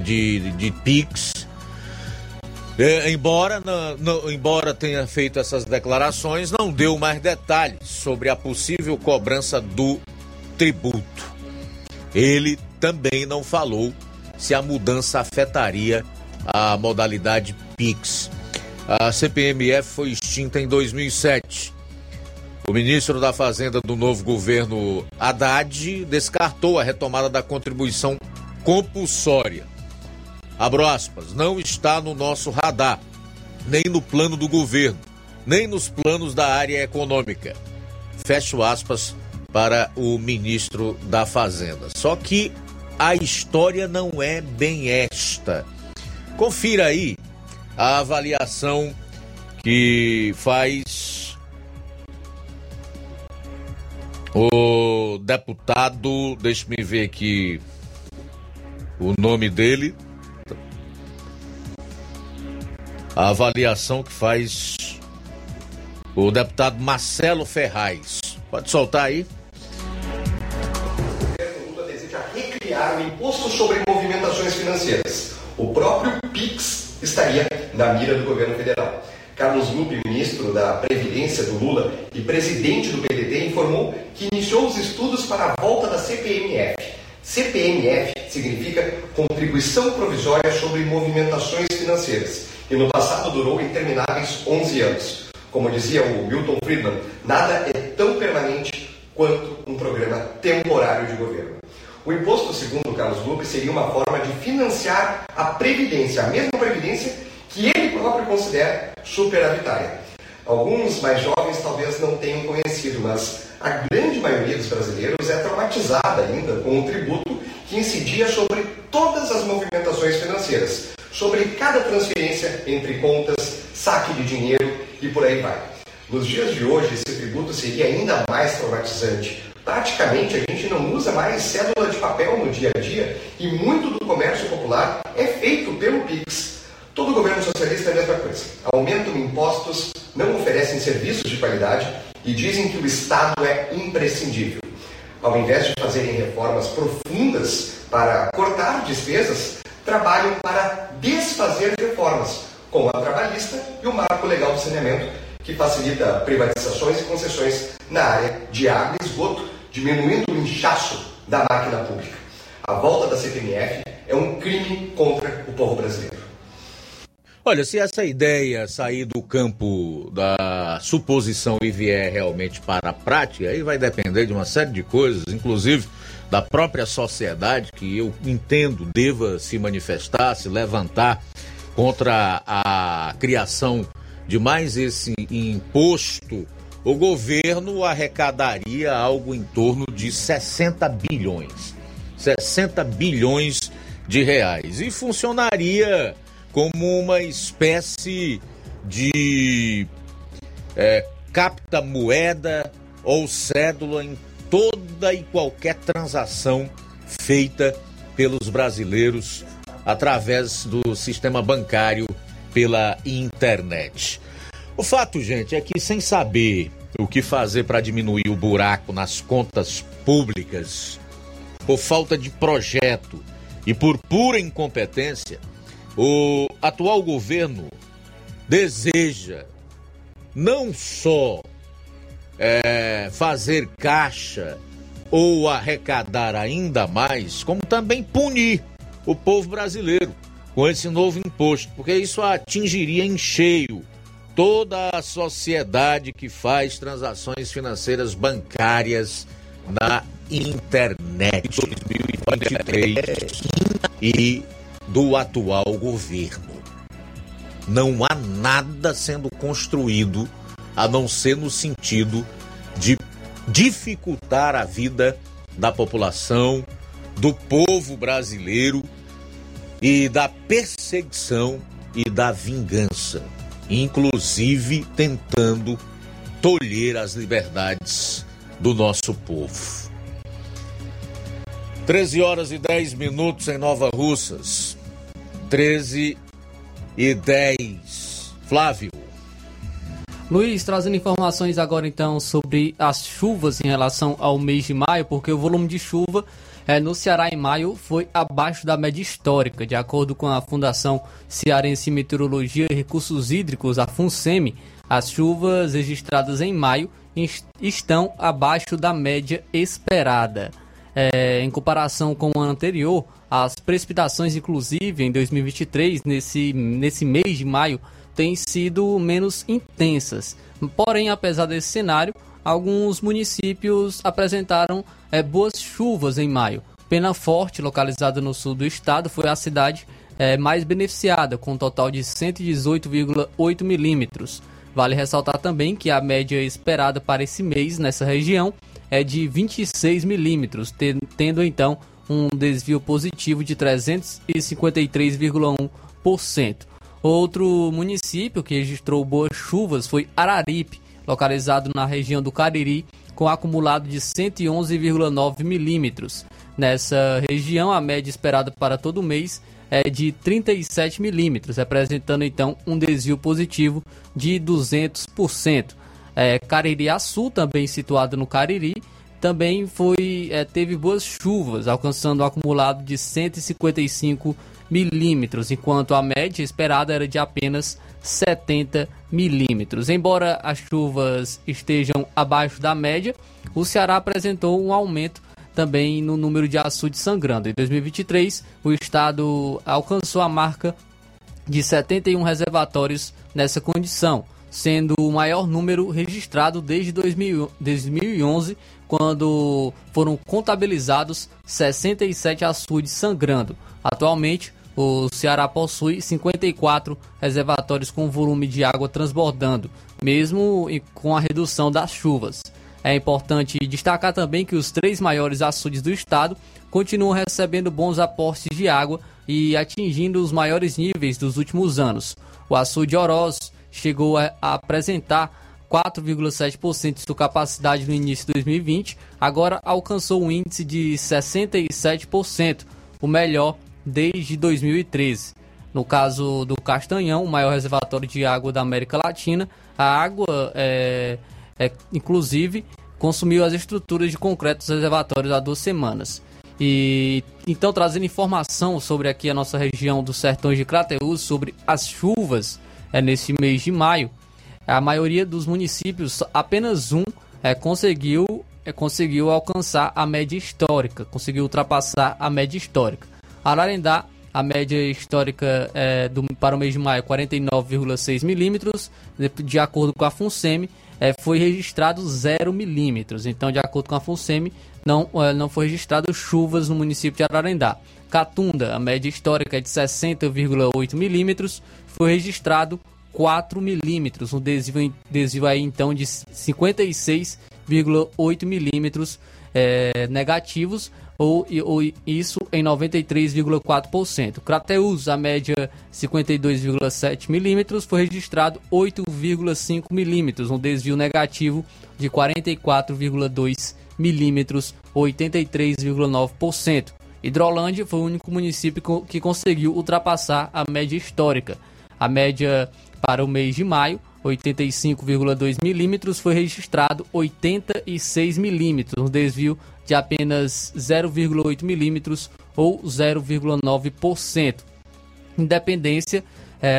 de PIX, embora tenha feito essas declarações, não deu mais detalhes sobre a possível cobrança do tributo. Ele também não falou se a mudança afetaria a modalidade PIX. A CPMF foi extinta em 2007. O ministro da Fazenda do novo governo, Haddad, descartou a retomada da contribuição compulsória. Abro aspas, não está no nosso radar, nem no plano do governo, nem nos planos da área econômica. Fecho aspas para o ministro da Fazenda. Só que a história não é bem esta. Confira aí a avaliação que faz o deputado, deixa-me ver aqui o nome dele, a avaliação que faz o deputado Marcelo Ferraz. Pode soltar aí. O governo Lula deseja recriar o imposto sobre movimentações financeiras. O próprio PIX estaria na mira do governo federal. Carlos Lupe, ministro da Previdência do Lula e presidente do PDT, informou que iniciou os estudos para a volta da CPMF. CPMF significa Contribuição Provisória sobre Movimentações Financeiras, e no passado durou intermináveis 11 anos. Como dizia o Milton Friedman, nada é tão permanente quanto um programa temporário de governo. O imposto, segundo Carlos Lupe, seria uma forma de financiar a Previdência, a mesma Previdência que ele próprio considera superavitária. Alguns mais jovens talvez não tenham conhecido, mas a grande maioria dos brasileiros é traumatizada ainda com o tributo que incidia sobre todas as movimentações financeiras, sobre cada transferência entre contas, saque de dinheiro e por aí vai. Nos dias de hoje, esse tributo seria ainda mais traumatizante. Praticamente a gente não usa mais cédula de papel no dia a dia e muito do comércio popular é feito pelo PIX. Todo governo socialista é a mesma coisa. Aumentam impostos, não oferecem oferecem serviços de qualidade e dizem que o Estado é imprescindível. Ao invés de fazerem reformas profundas para cortar despesas, trabalham para desfazer reformas, como a trabalhista e o marco legal do saneamento, que facilita privatizações e concessões na área de água e esgoto, diminuindo o inchaço da máquina pública. A volta da CPMF é um crime contra o povo brasileiro. Olha, se essa ideia sair do campo da suposição e vier realmente para a prática, aí vai depender de uma série de coisas, inclusive da própria sociedade, que eu entendo deva se manifestar, se levantar contra a criação de mais esse imposto. O governo arrecadaria algo em torno de 60 bilhões de reais, e funcionaria como uma espécie de capta-moeda ou cédula em toda e qualquer transação feita pelos brasileiros através do sistema bancário pela internet. O fato, gente, é que sem saber o que fazer para diminuir o buraco nas contas públicas, por falta de projeto e por pura incompetência, o atual governo deseja não só fazer caixa ou arrecadar ainda mais, como também punir o povo brasileiro com esse novo imposto, porque isso atingiria em cheio toda a sociedade que faz transações financeiras bancárias na internet. 2023 e do atual governo. Não há nada sendo construído a não ser no sentido de dificultar a vida da população, do povo brasileiro, e da perseguição e da vingança, inclusive tentando tolher as liberdades do nosso povo. 13 horas e 10 minutos em Nova Russas. 13 e 10. Flávio. Luiz, trazendo informações agora então sobre as chuvas em relação ao mês de maio, porque o volume de chuva no Ceará em maio foi abaixo da média histórica. De acordo com a Fundação Cearense de Meteorologia e Recursos Hídricos, a FUNSEMI, as chuvas registradas em maio estão abaixo da média esperada. Em comparação com o ano anterior, as precipitações, inclusive em 2023, nesse mês de maio, têm sido menos intensas. Porém, apesar desse cenário, alguns municípios apresentaram boas chuvas em maio. Penaforte, localizada no sul do estado, foi a cidade mais beneficiada, com um total de 118,8 milímetros. Vale ressaltar também que a média esperada para esse mês nessa região é de 26 milímetros, tendo então um desvio positivo de 353,1%. Outro município que registrou boas chuvas foi Araripe, localizado na região do Cariri, com acumulado de 111,9 milímetros. Nessa região, a média esperada para todo mês é de 37 milímetros, representando então um desvio positivo de 200%. Cariri-Açu, também situado no Cariri, também teve boas chuvas, alcançando um acumulado de 155 milímetros, enquanto a média esperada era de apenas 70 milímetros. Embora as chuvas estejam abaixo da média, o Ceará apresentou um aumento também no número de açudes sangrando. Em 2023, o estado alcançou a marca de 71 reservatórios nessa condição, sendo o maior número registrado desde 2011, quando foram contabilizados 67 açudes sangrando. Atualmente, o Ceará possui 54 reservatórios com volume de água transbordando, mesmo com a redução das chuvas. É importante destacar também que os três maiores açudes do estado continuam recebendo bons aportes de água e atingindo os maiores níveis dos últimos anos. O açude Oroz chegou a apresentar 4,7% de sua capacidade no início de 2020, agora alcançou um índice de 67%, o melhor desde 2013. No caso do Castanhão, o maior reservatório de água da América Latina, a água, inclusive, consumiu as estruturas de concreto dos reservatórios há 2 semanas. E então, trazendo informação sobre aqui a nossa região dos sertões de Crateús, sobre as chuvas nesse mês de maio, a maioria dos municípios, apenas um, conseguiu alcançar a média histórica, conseguiu ultrapassar a média histórica. Ararendá, a média histórica para o mês de maio, 49,6 milímetros, de acordo com a FUNSEMI, foi registrado 0 milímetros. Então, de acordo com a FUNSEMI, não foi registrado chuvas no município de Ararendá. Catunda, a média histórica é de 60,8 milímetros, foi registrado 4 milímetros, um desvio aí então de 56,8 milímetros negativos, ou isso em 93,4%. Crateús, a média 52,7 milímetros, foi registrado 8,5 milímetros, um desvio negativo de 44,2 milímetros, 83,9%. Hidrolândia foi o único município que conseguiu ultrapassar a média histórica. A média para o mês de maio, 85,2 milímetros, foi registrado 86 milímetros, um desvio de apenas 0,8 milímetros ou 0,9%. Independência,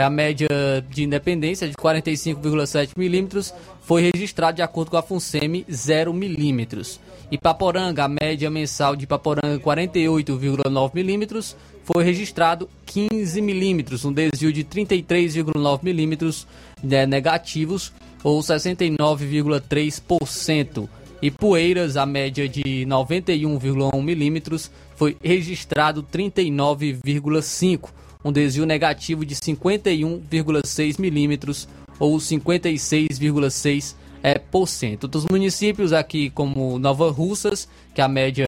a média de Independência de 45,7 milímetros foi registrada, de acordo com a FUNSEMI, 0 milímetros. E Paporanga, a média mensal de Paporanga, 48,9 milímetros, foi registrado 15 milímetros, um desvio de 33,9 milímetros negativos ou 69,3%. Ipueiras, a média de 91,1 milímetros, foi registrado 39,5, um desvio negativo de 51,6 milímetros ou 56,6%. Dos municípios aqui, como Nova Russas, que a média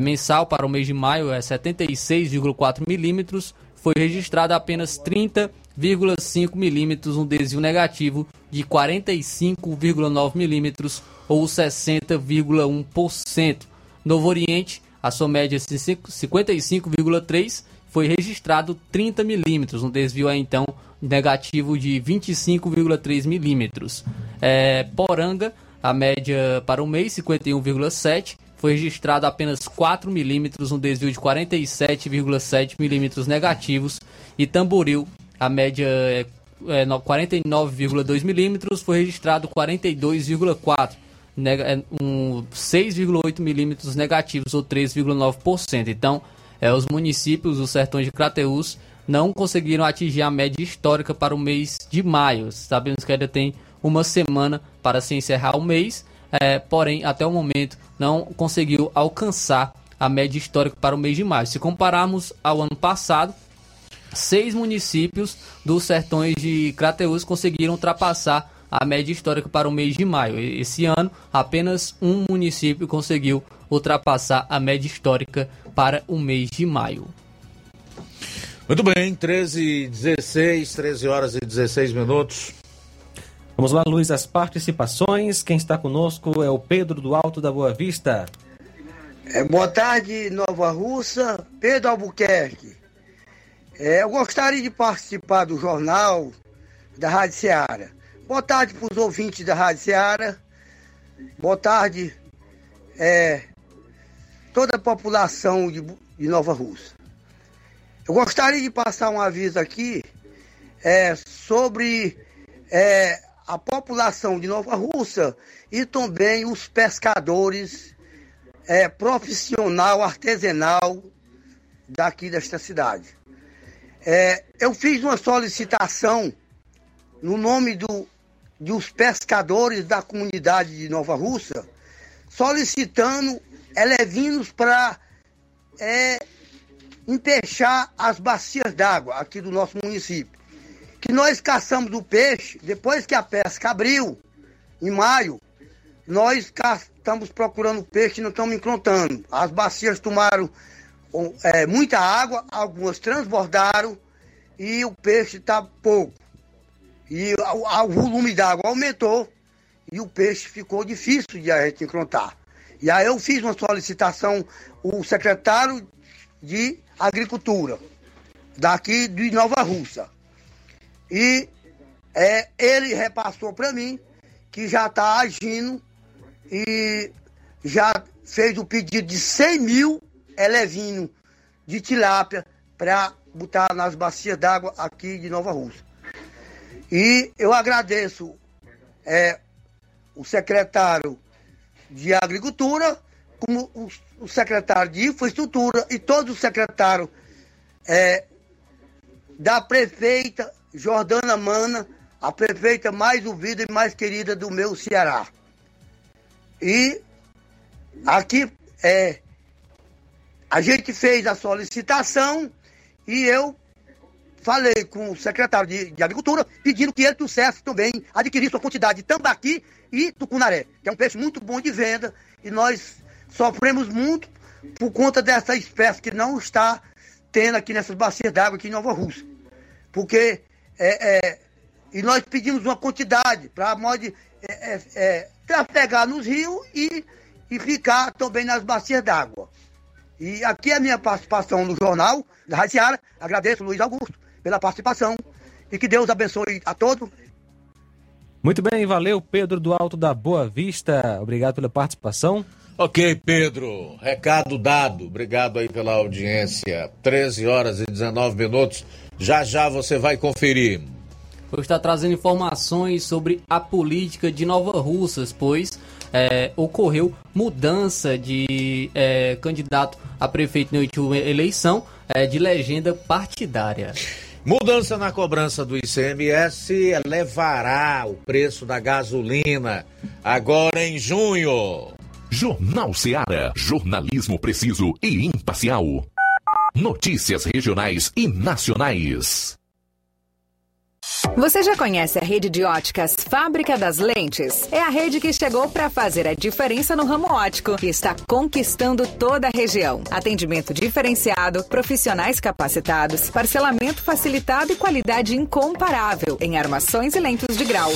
mensal para o mês de maio é 76,4 milímetros, foi registrado apenas 30,5 milímetros, um desvio negativo de 45,9 milímetros ou 60,1%. Novo Oriente, a sua média de 55,3, foi registrado 30 milímetros, um desvio então negativo de 25,3 milímetros. Poranga, a média para o mês, 51,7, foi registrado apenas 4 milímetros, um desvio de 47,7 milímetros negativos. E Tamboril, a média 49,2 milímetros, foi registrado 42,4, 6,8 milímetros negativos ou 3,9%. Então, os municípios dos sertões de Crateús não conseguiram atingir a média histórica para o mês de maio. Sabemos que ainda tem 1 semana para se encerrar o mês, porém, até o momento, não conseguiu alcançar a média histórica para o mês de maio. Se compararmos ao ano passado, 6 municípios dos sertões de Crateús conseguiram ultrapassar a média histórica para o mês de maio. Esse ano, apenas 1 município conseguiu ultrapassar a média histórica para o mês de maio. Muito bem, 13 horas e 16 minutos. Vamos lá, Luiz, as participações. Quem está conosco é o Pedro do Alto da Boa Vista. Boa tarde, Nova Russa, Pedro Albuquerque. Eu gostaria de participar do jornal da Rádio Ceará. Boa tarde para os ouvintes da Rádio Ceará. Boa tarde, toda a população de Nova Russa. Eu gostaria de passar um aviso aqui sobre a população de Nova Russa e também os pescadores profissional, artesanal daqui desta cidade. Eu fiz uma solicitação no nome dos pescadores da comunidade de Nova Russa, solicitando elevinos para empechar as bacias d'água aqui do nosso município. Que nós caçamos o peixe, depois que a pesca abriu, em maio, nós estamos procurando peixe e não estamos encontrando. As bacias tomaram muita água, algumas transbordaram e o peixe está pouco. E o volume d'água aumentou e o peixe ficou difícil de a gente encontrar. E aí eu fiz uma solicitação, o secretário de Agricultura daqui de Nova Russa. E ele repassou para mim que já está agindo e já fez o pedido de 100 mil elevinho de tilápia para botar nas bacias d'água aqui de Nova Russa. E eu agradeço o secretário de Agricultura, como o secretário de Infraestrutura e todos os secretários da prefeita Jordana Mana, a prefeita mais ouvida e mais querida do meu Ceará. E aqui a gente fez a solicitação e eu falei com o secretário de Agricultura pedindo que ele trouxesse também adquirir sua quantidade de tambaqui e tucunaré, que é um peixe muito bom de venda e nós sofremos muito por conta dessa espécie que não está tendo aqui nessas bacias d'água aqui em Nova Russa. Porque e nós pedimos uma quantidade para trafegar nos rios e ficar também nas bacias d'água. E aqui é a minha participação no Jornal da Rádio Ceará. Agradeço, Luiz Augusto, pela participação e que Deus abençoe a todos. Muito bem, valeu, Pedro do Alto da Boa Vista. Obrigado pela participação. Ok, Pedro, recado dado. Obrigado aí pela audiência. 13 horas e 19 minutos. Já já você vai conferir. Vou estar trazendo informações sobre a política de Nova Russas, pois ocorreu mudança de candidato a prefeito na última eleição de legenda partidária. Mudança na cobrança do ICMS elevará o preço da gasolina agora em junho. Jornal Seara, jornalismo preciso e imparcial. Notícias regionais e nacionais. Você já conhece a rede de óticas Fábrica das Lentes? É a rede que chegou para fazer a diferença no ramo óptico, que está conquistando toda a região. Atendimento diferenciado, profissionais capacitados, parcelamento facilitado e qualidade incomparável em armações e lentes de grau.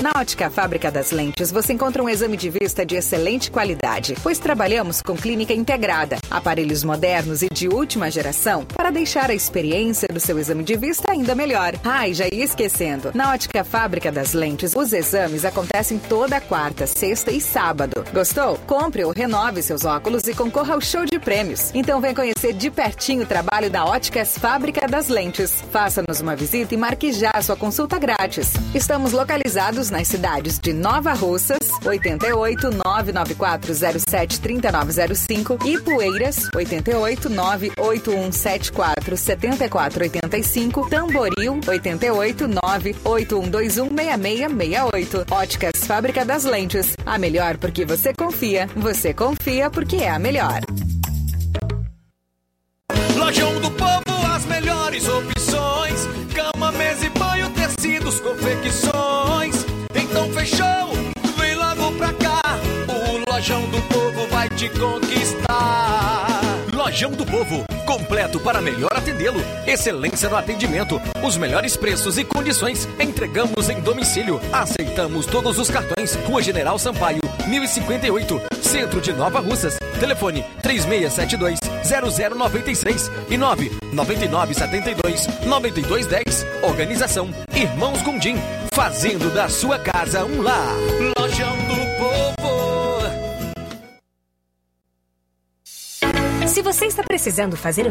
Na Ótica Fábrica das Lentes, você encontra um exame de vista de excelente qualidade, pois trabalhamos com clínica integrada, aparelhos modernos e de última geração para deixar a experiência do seu exame de vista ainda melhor. Ah, e já ia esquecendo, na Ótica Fábrica das Lentes, os exames acontecem toda quarta, sexta e sábado. Gostou? Compre ou renove seus óculos e concorra ao show de prêmios. Então vem conhecer de pertinho o trabalho da Óticas Fábrica das Lentes. Faça-nos uma visita e marque já a sua consulta grátis. Estamos localizados nas cidades de Nova Russas, 88 99407 3905, Ipueiras, 88 98174 7485, Tamboril, 88 981216668. Óticas Fábrica das Lentes. A melhor porque você confia. Você confia porque é a melhor. Lojão do Povo, as melhores opções. Cama, mesa e banho, tecidos, confecções. Então fechou, vem logo pra cá. O Lojão do Povo vai te conquistar. Lojão do Povo, completo para melhor atendê-lo, excelência no atendimento, os melhores preços e condições, entregamos em domicílio, aceitamos todos os cartões. Rua General Sampaio, 1058, Centro de Nova Russas, telefone 3672-0096 e 99972-9210, organização Irmãos Gondim, fazendo da sua casa um lar. Lojão do Povo. Se você está precisando fazer um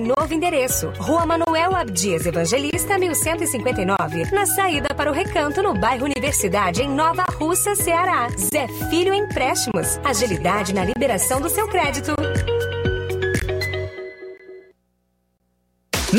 novo endereço, Rua Manuel Abdias Evangelista, 1159, na saída para o Recanto, no bairro Universidade, em Nova Russa, Ceará. Zé Filho Empréstimos, agilidade na liberação do seu crédito.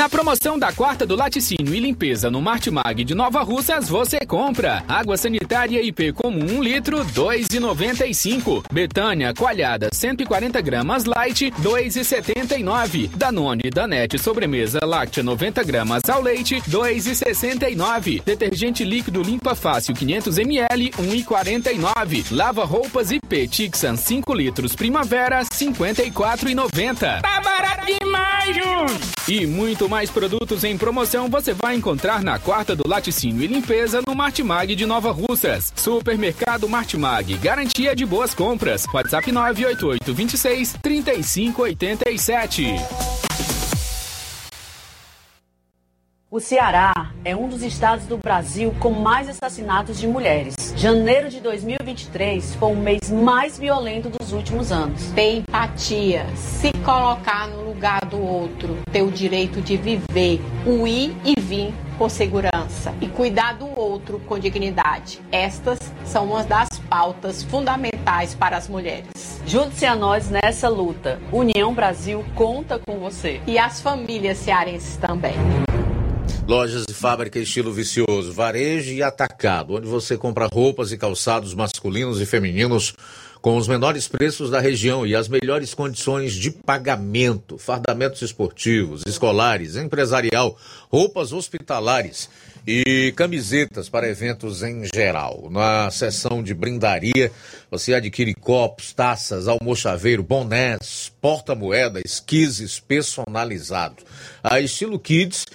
Na promoção da quarta do laticínio e limpeza no Martimag de Nova Russas, você compra água sanitária IP comum 1 litro, R$ 2,95. Betânia coalhada 140 gramas light, R$ 2,79. Danone Danete sobremesa láctea 90 gramas ao leite, R$ 2,69. Detergente líquido limpa fácil 500 ml, R$ 1,49. Lava roupas IP Tixan 5 litros primavera, R$ 54,90. Tá barato demais, Ju! E muito mais produtos em promoção você vai encontrar na quarta do laticínio e limpeza no Martimag de Nova Russas. Supermercado Martimag, garantia de boas compras. WhatsApp 988263587. O Ceará é um dos estados do Brasil com mais assassinatos de mulheres. Janeiro de 2023 foi o mês mais violento dos últimos anos. Ter empatia, se colocar no lugar do outro, ter o direito de viver, o ir e vir com segurança e cuidar do outro com dignidade. Estas são uma das pautas fundamentais para as mulheres. Junte-se a nós nessa luta. União Brasil conta com você. E as famílias cearenses também. Lojas e fábrica estilo vicioso, varejo e atacado, onde você compra roupas e calçados masculinos e femininos com os menores preços da região e as melhores condições de pagamento, fardamentos esportivos, escolares, empresarial, roupas hospitalares e camisetas para eventos em geral. Na seção de brindaria, você adquire copos, taças, almochaveiro, bonés, porta-moedas, quizzes personalizados. A Estilo Kids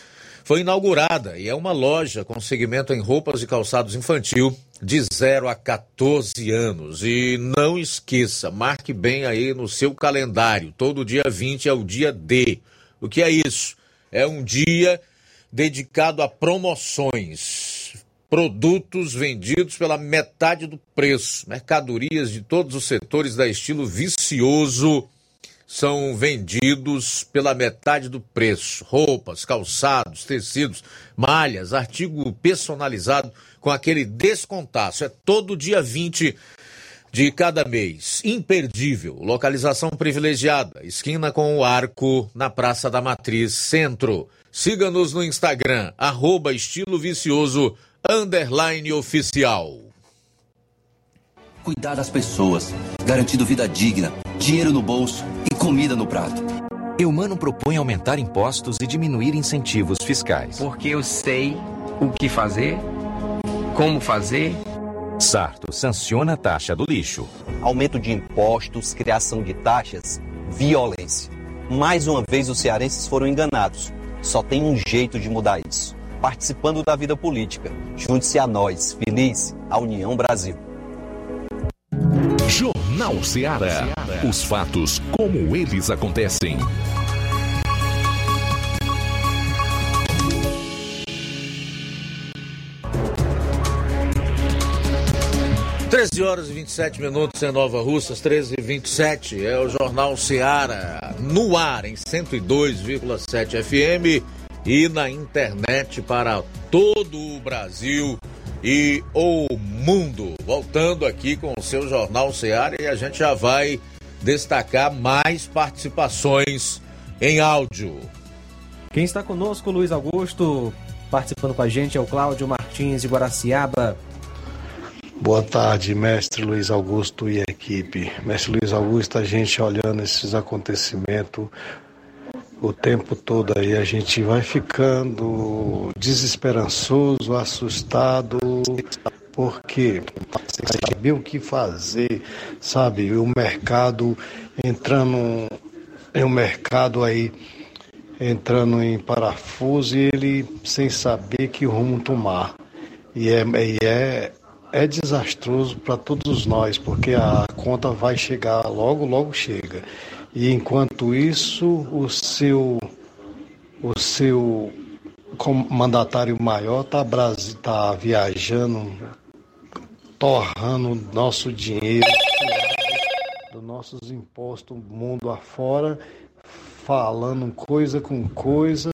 foi inaugurada e é uma loja com segmento em roupas e calçados infantil de 0 a 14 anos. E não esqueça, marque bem aí no seu calendário, todo dia 20 é o dia D. O que é isso? É um dia dedicado a promoções, produtos vendidos pela metade do preço, mercadorias de todos os setores da Estilo Vicioso são vendidos pela metade do preço. Roupas, calçados, tecidos, malhas, artigo personalizado com aquele descontaço. É todo dia 20 de cada mês. Imperdível. Localização privilegiada. Esquina com o Arco, na Praça da Matriz, Centro. Siga-nos no Instagram, @estilovicioso_oficial. Cuidar das pessoas, garantindo vida digna, dinheiro no bolso e comida no prato. Eumano propõe aumentar impostos e diminuir incentivos fiscais. Porque eu sei o que fazer, como fazer. Sarto sanciona a taxa do lixo. Aumento de impostos, criação de taxas, violência. Mais uma vez os cearenses foram enganados. Só tem um jeito de mudar isso. Participando da vida política. Junte-se a nós, filies à União Brasil. Jornal Seara. Os fatos como eles acontecem. Treze horas e 27 minutos em Nova Russas, 13h27. É o Jornal Seara no ar em 102,7 FM e na internet para todo o Brasil e o mundo. Voltando aqui com o seu Jornal Seara, e a gente já vai destacar mais participações em áudio. Quem está conosco, Luiz Augusto, participando com a gente é o Cláudio Martins de Guaraciaba. Boa tarde, mestre Luiz Augusto e equipe. Mestre Luiz Augusto, a gente olhando esses acontecimentos o tempo todo aí, a gente vai ficando desesperançoso, assustado, porque não sabia o que fazer, sabe? O mercado entrando em parafuso e ele sem saber que rumo tomar. E é desastroso para todos nós, porque a conta vai chegar, logo chega. E enquanto isso, o seu mandatário maior tá viajando, torrando nosso dinheiro, dos nossos impostos mundo afora, falando coisa com coisa,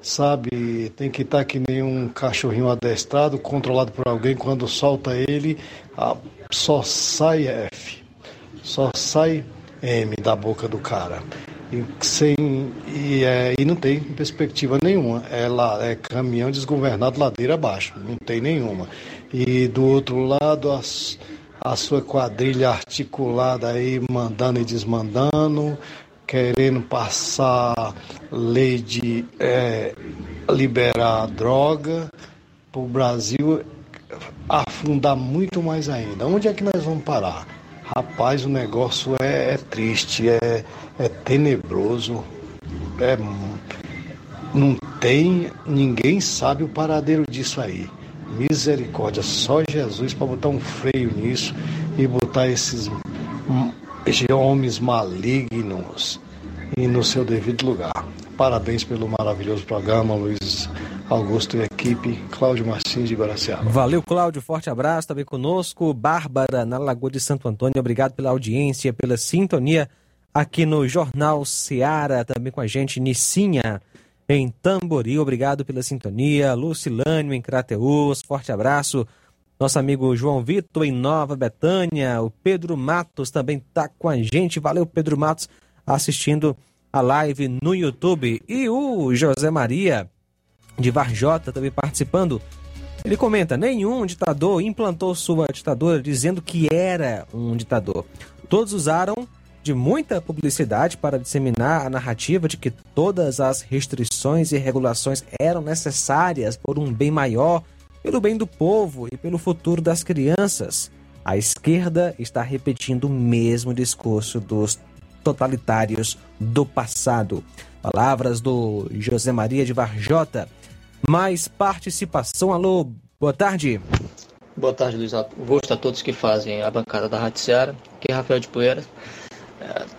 sabe? Tem que estar que nem um cachorrinho adestrado, controlado por alguém. Quando solta ele, só sai F, só sai M da boca do cara. E não tem perspectiva nenhuma. Ela é caminhão desgovernado ladeira abaixo, não tem nenhuma. E do outro lado, a sua quadrilha articulada aí, mandando e desmandando, querendo passar lei de liberar droga para o Brasil afundar muito mais ainda. Onde é que nós vamos parar? Rapaz, o negócio é triste, é tenebroso, não tem, ninguém sabe o paradeiro disso aí. Misericórdia, só Jesus para botar um freio nisso e botar esses homens malignos e no seu devido lugar. Parabéns pelo maravilhoso programa, Luiz Augusto e equipe. Cláudio Martins de Guaraciaba. Valeu, Cláudio. Forte abraço. Também conosco Bárbara, na Lagoa de Santo Antônio. Obrigado pela audiência, pela sintonia aqui no Jornal Seara. Também com a gente, Nicinha, em Tamboril. Obrigado pela sintonia. Lucilânio, em Crateús. Forte abraço. Nosso amigo João Vitor, em Nova Betânia. O Pedro Matos também está com a gente. Valeu, Pedro Matos, assistindo a live no YouTube. E o José Maria, de Varjota, também participando. Ele comenta: nenhum ditador implantou sua ditadura dizendo que era um ditador. Todos usaram de muita publicidade para disseminar a narrativa de que todas as restrições e regulações eram necessárias por um bem maior, pelo bem do povo e pelo futuro das crianças. A esquerda está repetindo o mesmo discurso dos totalitários do passado. Palavras do José Maria de Varjota. Mais participação. Alô, boa tarde. Boa tarde, Luiz Augusto, a todos que fazem a bancada da Rádio Ceará. Aqui é Rafael de Ipueiras.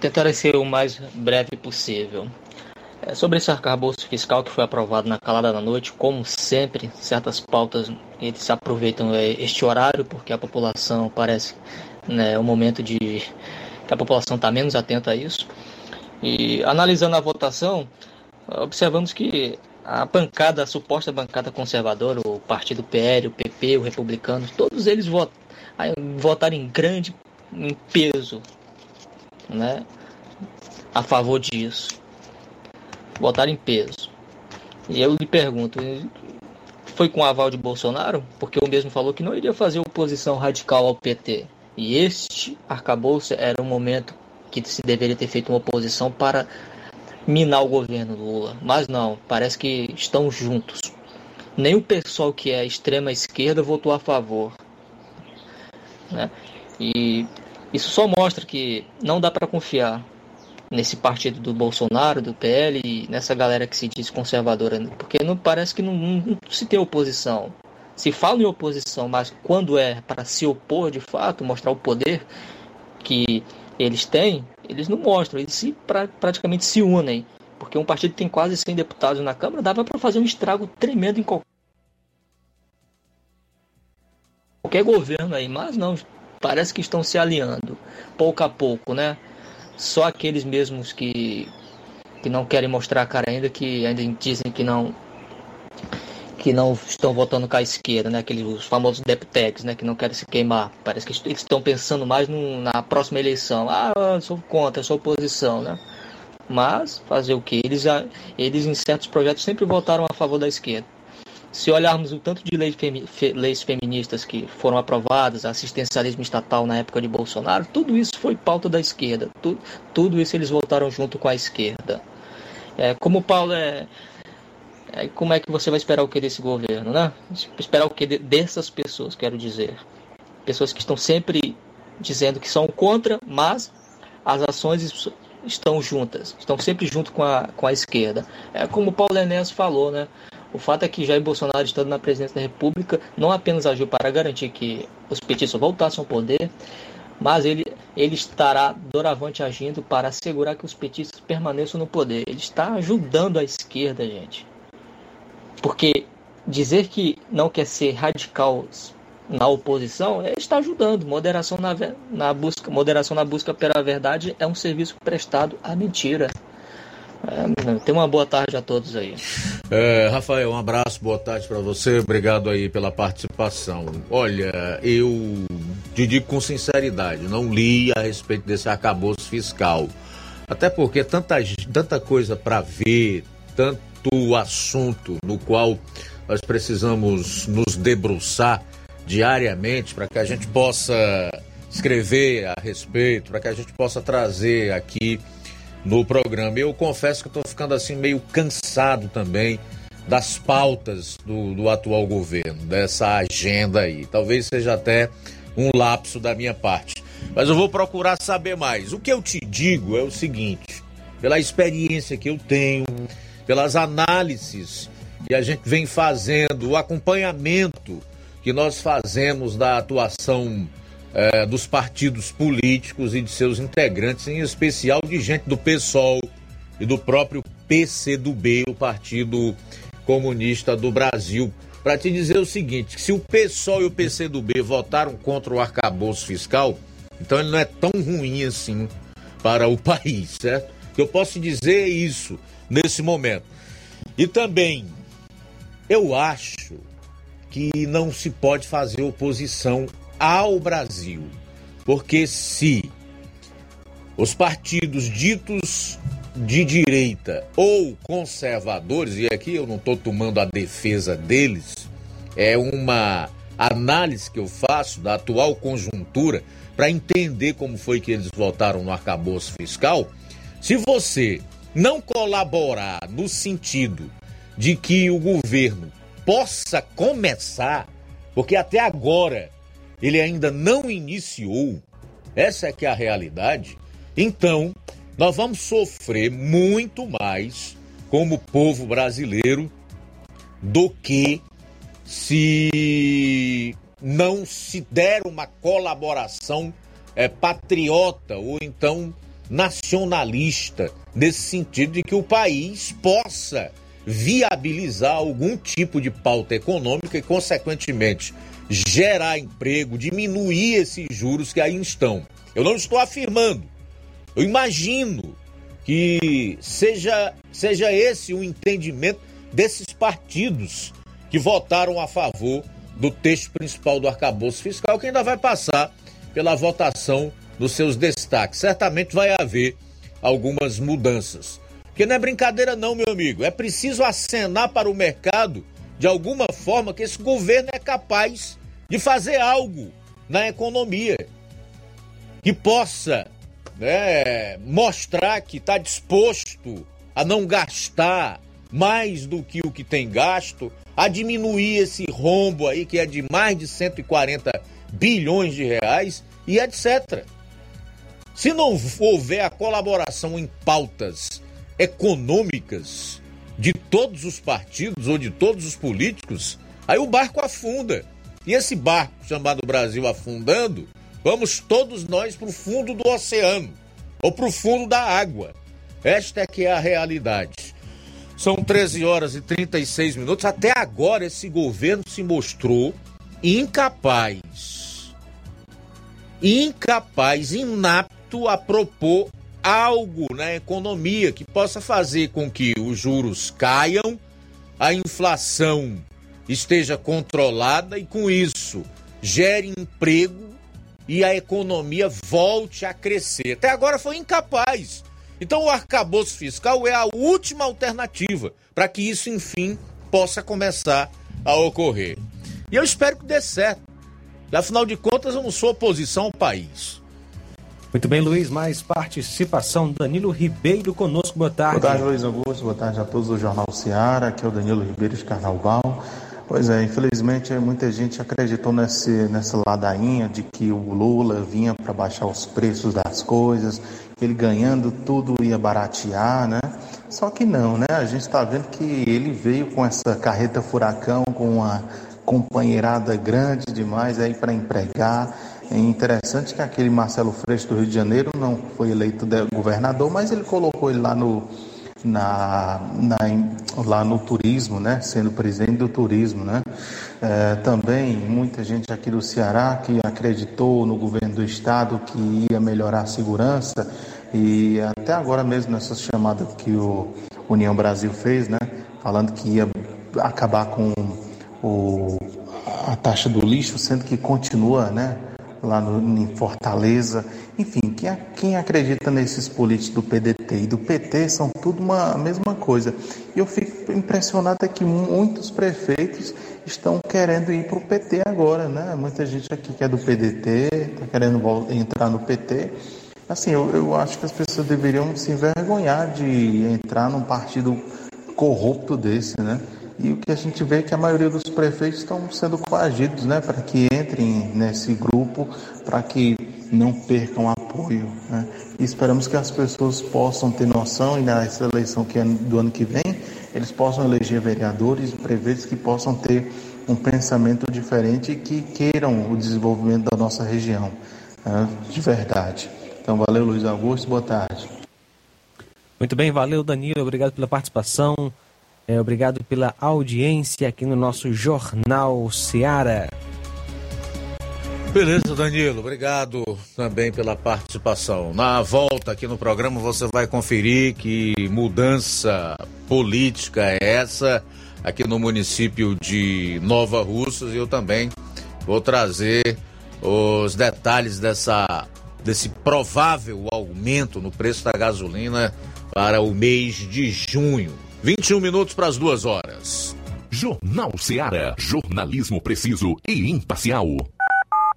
Tentarei ser o mais breve possível. Sobre esse arcabouço fiscal que foi aprovado na calada da noite, como sempre, certas pautas, eles aproveitam este horário, porque a população parece, né, um momento de que a população está menos atenta a isso. E analisando a votação, observamos que a bancada, a suposta bancada conservadora, o partido PL, o PP, o republicano, todos eles votaram em grande em peso, né, a favor disso. Votaram em peso. E eu lhe pergunto, foi com o aval de Bolsonaro? Porque o mesmo falou que não iria fazer oposição radical ao PT. E este arcabouço era um momento que se deveria ter feito uma oposição para minar o governo Lula, mas não, parece que estão juntos. Nem o pessoal que é extrema esquerda votou a favor, né? E isso só mostra que não dá para confiar nesse partido do Bolsonaro, do PL e nessa galera que se diz conservadora, porque não parece que não se tem oposição. Se fala em oposição, mas quando é para se opor de fato, mostrar o poder que eles têm, eles não mostram, eles praticamente se unem, porque um partido tem quase 100 deputados na Câmara, dava para fazer um estrago tremendo em qualquer governo aí, mas não, parece que estão se aliando, pouco a pouco, né? Só aqueles mesmos que não querem mostrar a cara ainda, que ainda dizem que não estão votando com a esquerda, né? Aqueles os famosos deputex, né? Que não querem se queimar. Parece que eles estão pensando mais na próxima eleição. Ah, eu sou contra, eu sou oposição, né? Mas fazer o quê? Eles em certos projetos sempre votaram a favor da esquerda. Se olharmos o tanto de leis feministas que foram aprovadas, assistencialismo estatal na época de Bolsonaro, tudo isso foi pauta da esquerda. Tudo isso eles votaram junto com a esquerda. Como o Paulo é... Como é que você vai esperar o que desse governo, né? Esperar o que dessas pessoas, quero dizer. Pessoas que estão sempre dizendo que são contra, mas as ações estão juntas. Estão sempre junto com a esquerda. É como o Paulo Enéas falou, né? O fato é que Jair Bolsonaro, estando na presidência da República, não apenas agiu para garantir que os petistas voltassem ao poder, mas ele estará doravante agindo para assegurar que os petistas permaneçam no poder. Ele está ajudando a esquerda, gente. Porque dizer que não quer ser radical na oposição está ajudando. Moderação na busca pela verdade é um serviço prestado à mentira. Tem uma boa tarde a todos aí. Rafael, um abraço, boa tarde para você. Obrigado aí pela participação. Olha, eu te digo com sinceridade, não li a respeito desse arcabouço fiscal. Até porque tanta coisa para ver, tanto assunto no qual nós precisamos nos debruçar diariamente para que a gente possa escrever a respeito, para que a gente possa trazer aqui no programa. Eu confesso que estou ficando assim meio cansado também das pautas do atual governo, dessa agenda aí. Talvez seja até um lapso da minha parte, mas eu vou procurar saber mais. O que eu te digo é o seguinte: pela experiência que eu tenho, pelas análises que a gente vem fazendo, o acompanhamento que nós fazemos da atuação dos partidos políticos e de seus integrantes, em especial de gente do PSOL e do próprio PCdoB, o Partido Comunista do Brasil, para te dizer o seguinte: se o PSOL e o PCdoB votaram contra o arcabouço fiscal, então ele não é tão ruim assim para o país, certo? Eu posso dizer isso nesse momento. E também, eu acho que não se pode fazer oposição ao Brasil, porque se os partidos ditos de direita ou conservadores, e aqui eu não estou tomando a defesa deles, é uma análise que eu faço da atual conjuntura para entender como foi que eles votaram no arcabouço fiscal, se você não colaborar no sentido de que o governo possa começar, porque até agora ele ainda não iniciou, essa é que é a realidade, então nós vamos sofrer muito mais como povo brasileiro do que se não se der uma colaboração patriota ou então nacionalista, nesse sentido de que o país possa viabilizar algum tipo de pauta econômica e, consequentemente, gerar emprego, diminuir esses juros que aí estão. Eu não estou afirmando, eu imagino que seja esse o entendimento desses partidos que votaram a favor do texto principal do arcabouço fiscal, que ainda vai passar pela votação dos seus destaques. Certamente vai haver algumas mudanças, porque não é brincadeira não, meu amigo. É preciso acenar para o mercado de alguma forma que esse governo é capaz de fazer algo na economia que possa, né, mostrar que está disposto a não gastar mais do que o que tem gasto, a diminuir esse rombo aí que é de mais de 140 bilhões de reais e etc. Se não houver a colaboração em pautas econômicas de todos os partidos ou de todos os políticos, aí o barco afunda. E esse barco chamado Brasil afundando, vamos todos nós para o fundo do oceano ou para o fundo da água. Esta é que é a realidade. São 13 horas e 36 minutos. Até agora esse governo se mostrou incapaz, inapto a propor algo na economia que possa fazer com que os juros caiam, a inflação esteja controlada e com isso gere emprego e a economia volte a crescer. Até agora foi incapaz. Então o arcabouço fiscal é a última alternativa para que isso, enfim, possa começar a ocorrer. E eu espero que dê certo. Afinal de contas, eu não sou oposição ao país. Muito bem, Luiz, mais participação. Danilo Ribeiro conosco, boa tarde. Boa tarde, Luiz Augusto, boa tarde a todos do Jornal Seara, aqui é o Danilo Ribeiro de Carnaval. Pois é, infelizmente muita gente acreditou nessa ladainha de que o Lula vinha para baixar os preços das coisas, que ele ganhando tudo ia baratear, né? Só que não, né? A gente está vendo que ele veio com essa carreta furacão, com uma companheirada grande demais aí para empregar. É interessante que aquele Marcelo Freixo do Rio de Janeiro não foi eleito governador, mas ele colocou ele lá no turismo, né? Sendo presidente do turismo, né? Também muita gente aqui do Ceará que acreditou no governo do estado que ia melhorar a segurança, e até agora mesmo nessa chamada que o União Brasil fez, né? Falando que ia acabar com a taxa do lixo, sendo que continua, né? lá em Fortaleza. Enfim, quem acredita nesses políticos do PDT e do PT são tudo a mesma coisa. E eu fico impressionado é que muitos prefeitos estão querendo ir para o PT agora, né? Muita gente aqui que é do PDT, está querendo entrar no PT. Assim, eu acho que as pessoas deveriam se envergonhar de entrar num partido corrupto desse, né? E o que a gente vê é que a maioria dos prefeitos estão sendo coagidos, né, para que entrem nesse grupo, para que não percam apoio, né? E esperamos que as pessoas possam ter noção e nessa eleição que é do ano que vem, eles possam eleger vereadores e prefeitos que possam ter um pensamento diferente e que queiram o desenvolvimento da nossa região, né, de verdade. Então, valeu, Luiz Augusto, boa tarde. Muito bem, valeu, Danilo, obrigado pela participação. Obrigado pela audiência aqui no nosso Jornal Seara. Beleza, Danilo. Obrigado também pela participação. Na volta aqui no programa, você vai conferir que mudança política é essa aqui no município de Nova Russas. E eu também vou trazer os detalhes desse provável aumento no preço da gasolina para o mês de junho. 21 minutos para as 2 horas. Jornal Seara. Jornalismo preciso e imparcial.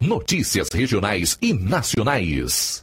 Notícias regionais e nacionais.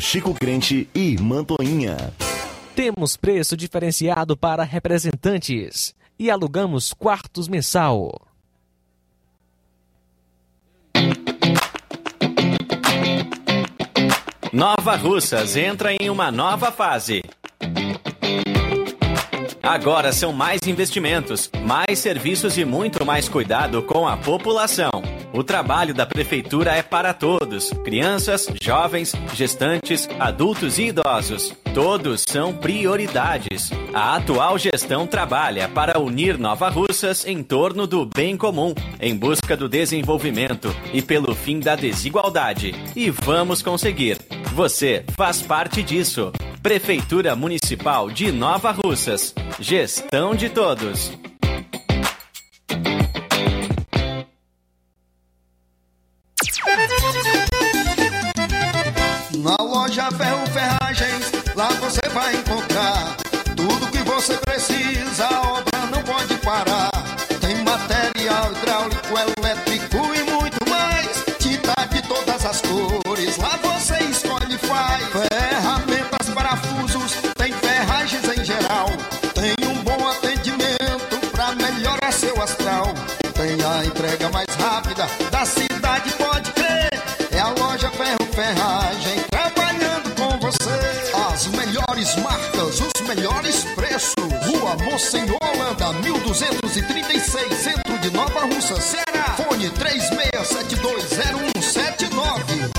Chico Crente e Irmã Toinha. Temos preço diferenciado para representantes e alugamos quartos mensal. Nova Russas entra em uma nova fase. Agora são mais investimentos, mais serviços e muito mais cuidado com a população. O trabalho da Prefeitura é para todos: crianças, jovens, gestantes, adultos e idosos. Todos são prioridades. A atual gestão trabalha para unir Nova Russas em torno do bem comum, em busca do desenvolvimento e pelo fim da desigualdade. E vamos conseguir. Você faz parte disso. Prefeitura Municipal de Nova Russas. Gestão de todos. Na loja Ferro Ferragens, lá você vai encontrar tudo que você precisa, a obra não pode parar. Tem material hidráulico, elétrico e muito mais, tinta de todas as cores, lá você escolhe e faz. Ferramentas, parafusos, tem ferragens em geral, tem um bom atendimento pra melhorar seu astral. Tem a entrega mais rápida da cidade, pode crer, é a loja Ferro Ferragens. As melhores marcas, os melhores preços. Rua Monsenhor Holanda, 1236, centro de Nova Russa, Ceará. Fone 36720179.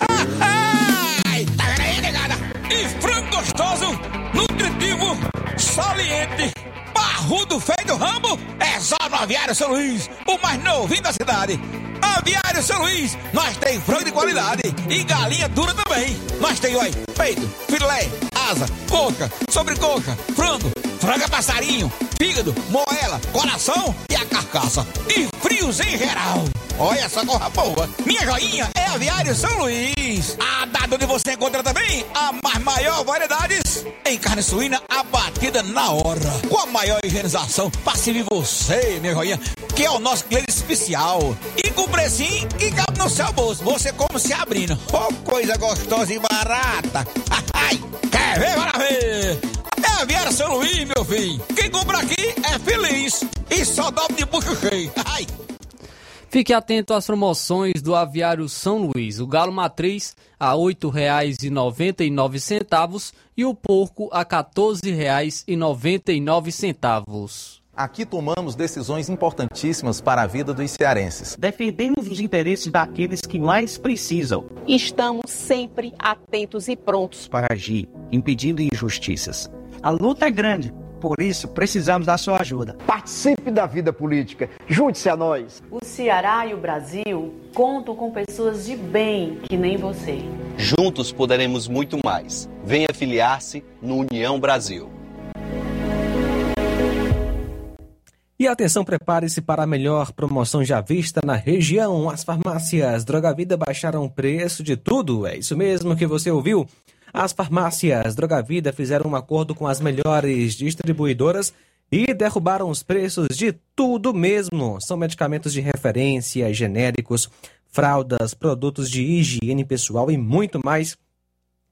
Ai, tá aí, negada. E frango gostoso, nutritivo, saliente, barrudo, feio do ramo. É só no Aviário São Luís, o mais novinho da cidade. Aviário São Luís, nós tem frango de qualidade e galinha dura também. Nós tem, olha, peito, filé, asa, coca, sobrecoca, frango, franga passarinho, fígado, moela, coração e a carcaça. E frios em geral. Olha só corra boa. Minha joinha é Aviário São Luís. A dada onde você encontra também a mais maior variedades em carne suína abatida na hora. Com a maior higienização para servir você, minha joinha, que é o nosso cliente especial. E com precinho que cabe no seu bolso. Você como se abrindo. Oh, coisa gostosa e barata. Ai, quer ver, para ver. É Aviário São Luís, meu filho. Quem compra aqui é feliz. E só dobra de bucho cheio. Ai. Fique atento às promoções do Aviário São Luís. O galo matriz a R$ 8,99 e o porco a R$ 14,99. Aqui tomamos decisões importantíssimas para a vida dos cearenses. Defendemos os interesses daqueles que mais precisam. Estamos sempre atentos e prontos para agir, impedindo injustiças. A luta é grande, por isso precisamos da sua ajuda. Participe da vida política, junte-se a nós. O Ceará e o Brasil contam com pessoas de bem que nem você. Juntos poderemos muito mais. Venha filiar-se no União Brasil. E atenção, prepare-se para a melhor promoção já vista na região. As farmácias Droga Vida baixaram o preço de tudo. É isso mesmo que você ouviu. As farmácias Droga Vida fizeram um acordo com as melhores distribuidoras e derrubaram os preços de tudo mesmo. São medicamentos de referência, genéricos, fraldas, produtos de higiene pessoal e muito mais,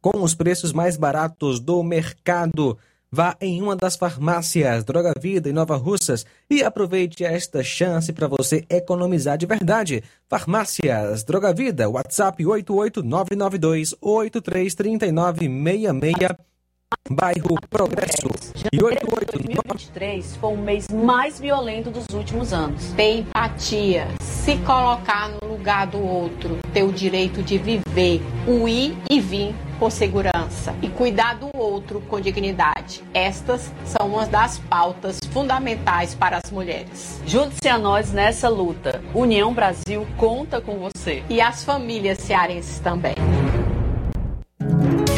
com os preços mais baratos do mercado. Vá em uma das farmácias Droga Vida em Nova Russas e aproveite esta chance para você economizar de verdade. Farmácias Droga Vida, WhatsApp 88992833966, bairro Progresso. E 2023 foi o mês mais violento dos últimos anos. Ter empatia, se colocar no lugar do outro, ter o direito de viver, o ir e vir com segurança e cuidar do outro com dignidade. Estas são uma das pautas fundamentais para as mulheres. Junte-se a nós nessa luta. União Brasil conta com você e as famílias cearenses também.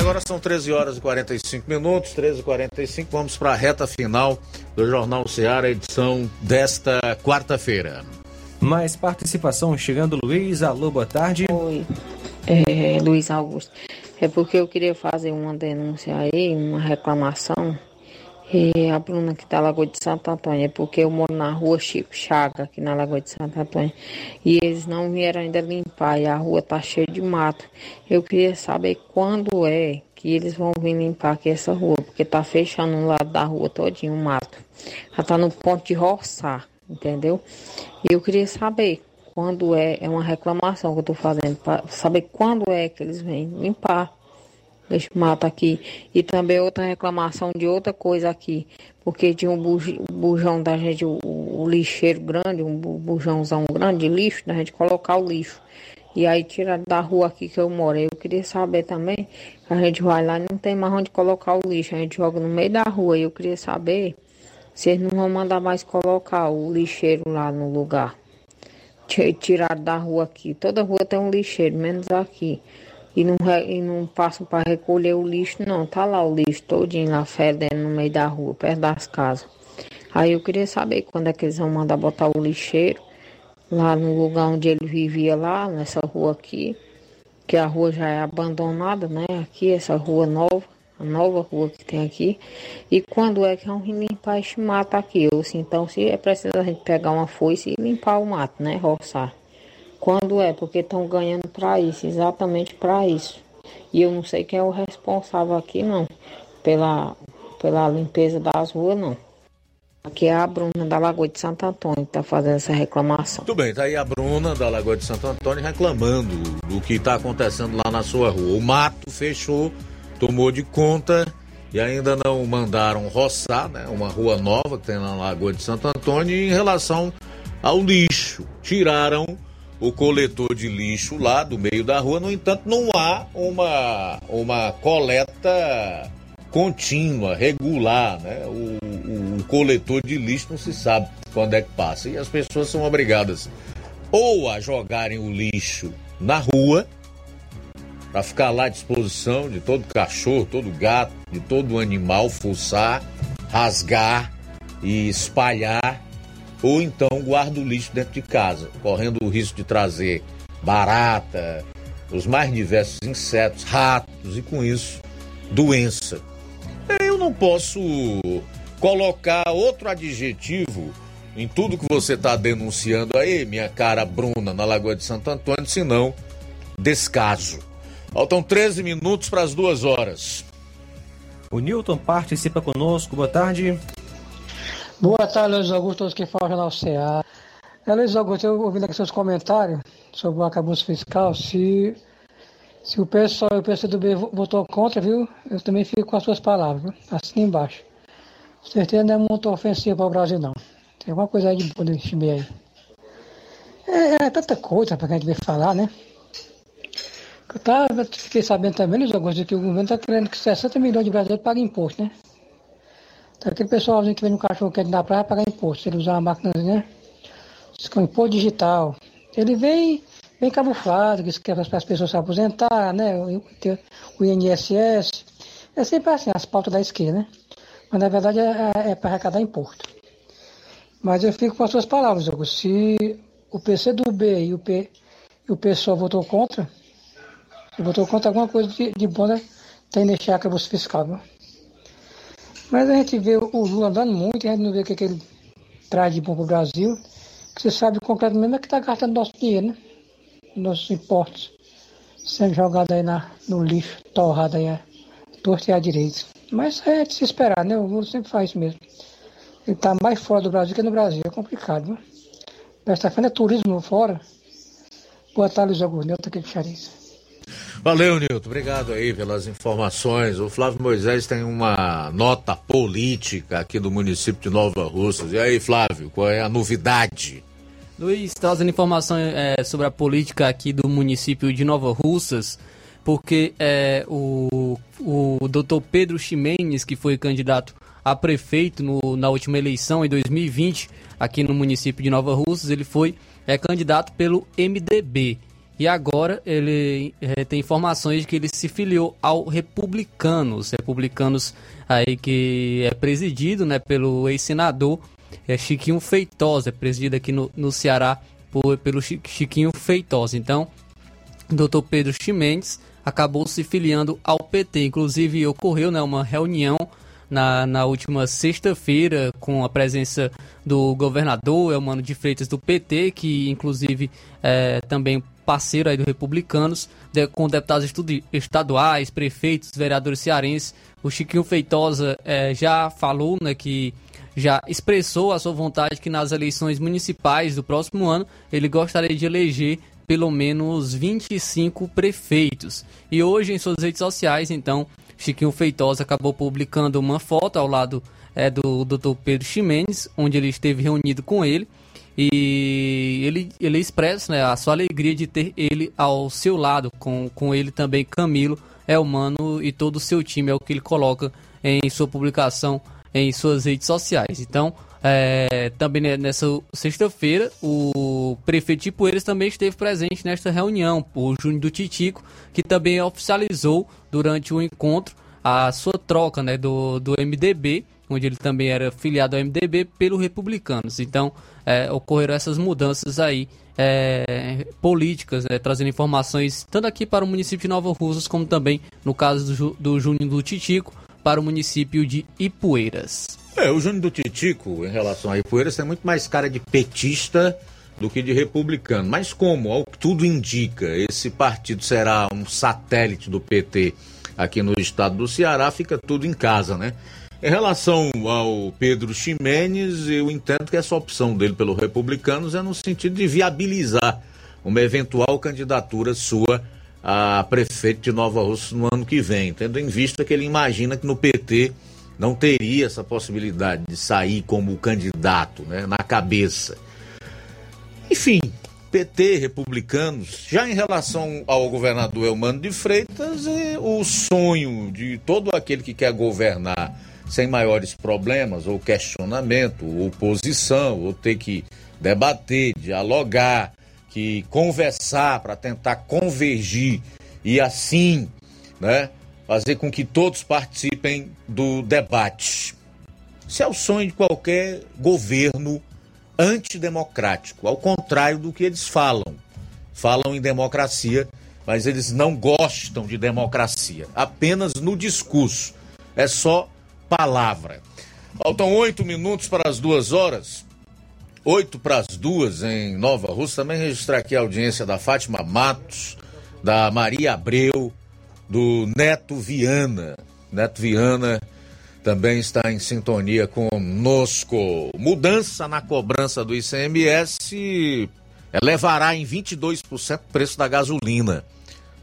Agora são 13 horas e 45 minutos, 13h45, vamos para a reta final do Jornal Seara, edição desta quarta-feira. Mais participação chegando, Luiz. Alô, boa tarde. Oi, Luiz Augusto. É porque eu queria fazer uma denúncia aí, uma reclamação. E a Bruna que está na Lagoa de Santo Antônio, é porque eu moro na rua Chico Chaga, aqui na Lagoa de Santo Antônio, e eles não vieram ainda limpar, e a rua está cheia de mato. Eu queria saber quando é que eles vão vir limpar aqui essa rua, porque está fechando um lado da rua todinho o mato. Já está no ponto de roçar, entendeu? E eu queria saber quando é uma reclamação que eu estou fazendo, para saber quando é que eles vêm limpar este mato aqui. E também outra reclamação de outra coisa aqui, porque tinha um bujão da gente, o lixeiro grande, um bujãozão grande de lixo, da gente colocar o lixo, e aí tira da rua aqui que eu moro. Eu queria saber também, a gente vai lá e não tem mais onde colocar o lixo, a gente joga no meio da rua. E eu queria saber se eles não vão mandar mais colocar o lixeiro lá no lugar, tirar da rua aqui. Toda rua tem um lixeiro, menos aqui. E não passam para recolher o lixo, não. Tá lá o lixo todinho lá fedendo no meio da rua, perto das casas. Aí eu queria saber quando é que eles vão mandar botar o lixeiro lá no lugar onde ele vivia, lá nessa rua aqui, que a rua já é abandonada, né? Aqui, essa rua nova, a nova rua que tem aqui. E quando é que vão limpar este mato aqui? Ou se então, se é preciso a gente pegar uma foice e limpar o mato, né? Roçar. Quando é? Porque estão ganhando para isso, exatamente para isso. E eu não sei quem é o responsável aqui, não, pela limpeza das ruas, não. Aqui é a Bruna da Lagoa de Santo Antônio que está fazendo essa reclamação. Tudo bem, está aí a Bruna da Lagoa de Santo Antônio reclamando do que está acontecendo lá na sua rua. O mato fechou, tomou de conta e ainda não mandaram roçar, né? Uma rua nova que tem na Lagoa de Santo Antônio. E em relação ao lixo, tiraram o coletor de lixo lá do meio da rua. No entanto, não há uma coleta contínua, regular, né? O coletor de lixo não se sabe quando é que passa. E as pessoas são obrigadas ou a jogarem o lixo na rua, para ficar lá à disposição de todo cachorro, todo gato, de todo animal, fuçar, rasgar e espalhar, ou então guarda o lixo dentro de casa, correndo o risco de trazer barata, os mais diversos insetos, ratos e, com isso, doença. Eu não posso colocar outro adjetivo em tudo que você está denunciando aí, minha cara Bruna, na Lagoa de Santo Antônio, senão descaso. Faltam 13 minutos para as 2 horas. O Newton participa conosco, boa tarde. Boa tarde, Luiz Augusto, todos que falam Jornal Seara. Luiz Augusto, eu ouvi aqui seus comentários sobre o arcabouço fiscal, se o pessoal e o PCdoB votou contra, viu? Eu também fico com as suas palavras, viu? Assim embaixo. Com certeza não é muito ofensivo ao Brasil, não. Tem alguma coisa aí de boa nesse meio aí. É tanta coisa para que a gente vem falar, né? Eu fiquei sabendo também, Luiz Augusto, que o governo está querendo que 60 milhões de brasileiros paguem imposto, né? Então, aquele pessoalzinho que vem no cachorro quente na praia pagar imposto, se ele usar uma máquinazinha, né? Com imposto digital. Ele vem camuflado, que quer para as pessoas se aposentar, né? O INSS. É sempre assim, as pautas da esquerda, né? Mas na verdade é para arrecadar imposto. Mas eu fico com as suas palavras, Hugo. Se o PCdoB e o PSOL votou contra, alguma coisa de bom, né? Tem nesse arcabouço fiscal, viu? Mas a gente vê o Lula andando muito, a gente não vê o que ele traz de bom para o Brasil. Que você sabe concretamente é que está gastando nosso dinheiro, né? Nossos impostos sendo jogados aí no lixo, torrado aí à torta e à direita. Mas é de se esperar, né? O Lula sempre faz isso mesmo. Ele está mais fora do Brasil que no Brasil, é complicado, né? Esta feira é turismo fora. Boa tarde, Luiz Augusto, Nilton aqui de Charista. Valeu, Nilton, obrigado aí pelas informações. O Flávio Moisés tem uma nota política aqui do município de Nova Russas. E aí, Flávio, qual é a novidade? Luiz, trazendo informações sobre a política aqui do município de Nova Russas, porque o doutor Pedro Ximenes, que foi candidato a prefeito na última eleição em 2020, aqui no município de Nova Russas, ele foi candidato pelo MDB. E agora ele tem informações de que ele se filiou ao Republicanos. Republicanos aí que é presidido, né, pelo ex-senador Chiquinho Feitosa, presidido aqui no Ceará pelo Chiquinho Feitosa. Então, o doutor Pedro Ximenes acabou se filiando ao PT. Inclusive, ocorreu, né, uma reunião na última sexta-feira, com a presença do governador Elmano de Freitas do PT, que inclusive é também parceiro aí do Republicanos, com deputados estaduais, prefeitos, vereadores cearenses. O Chiquinho Feitosa já falou, né, que já expressou a sua vontade que nas eleições municipais do próximo ano ele gostaria de eleger pelo menos 25 prefeitos. E hoje em suas redes sociais, então, Chiquinho Feitosa acabou publicando uma foto ao lado do Dr. Pedro Ximenes, onde ele esteve reunido com ele, e ele expressa, né, a sua alegria de ter ele ao seu lado, com ele também Camilo, Elmano e todo o seu time, é o que ele coloca em sua publicação em suas redes sociais. Então, também nessa sexta-feira, o prefeito de Ipueiras também esteve presente nesta reunião, o Júnior do Titico, que também oficializou durante o encontro a sua troca, né, do MDB, onde ele também era filiado ao MDB, pelo Republicanos. Então, ocorreram essas mudanças aí políticas, né, trazendo informações tanto aqui para o município de Nova Russas, como também, no caso do Júnior do Titico, para o município de Ipueiras. O Júnior do Titico, em relação a Ipueiras, é muito mais cara de petista do que de republicano. Mas como, ao que tudo indica, esse partido será um satélite do PT aqui no estado do Ceará, fica tudo em casa, né? Em relação ao Pedro Ximenes, eu entendo que essa opção dele pelo Republicanos é no sentido de viabilizar uma eventual candidatura sua a prefeito de Nova Russa no ano que vem, tendo em vista que ele imagina que no PT não teria essa possibilidade de sair como candidato, né, na cabeça. Enfim, PT, Republicanos. Já em relação ao governador Elmano de Freitas, o sonho de todo aquele que quer governar sem maiores problemas ou questionamento, ou oposição, ou ter que debater, dialogar, que conversar para tentar convergir e assim, né, fazer com que todos participem do debate. Isso é o sonho de qualquer governo antidemocrático, ao contrário do que eles falam. Falam em democracia, mas eles não gostam de democracia. Apenas no discurso. É só palavra. Faltam 8 minutos para as 2 horas. 8 para as 2 em Nova Russa. Também registrar aqui a audiência da Fátima Matos, da Maria Abreu, do Neto Viana. Neto Viana também está em sintonia conosco. Mudança na cobrança do ICMS elevará em 22% o preço da gasolina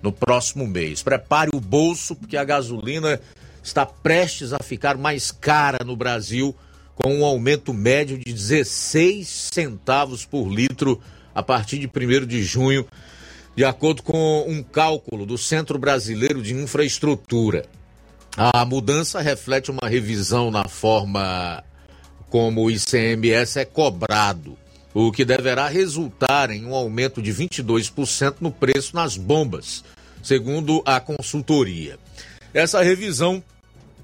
no próximo mês. Prepare o bolso, porque a gasolina está prestes a ficar mais cara no Brasil, com um aumento médio de 16 centavos por litro a partir de 1º de junho, de acordo com um cálculo do Centro Brasileiro de Infraestrutura. A mudança reflete uma revisão na forma como o ICMS é cobrado, o que deverá resultar em um aumento de 22% no preço nas bombas, segundo a consultoria. Essa revisão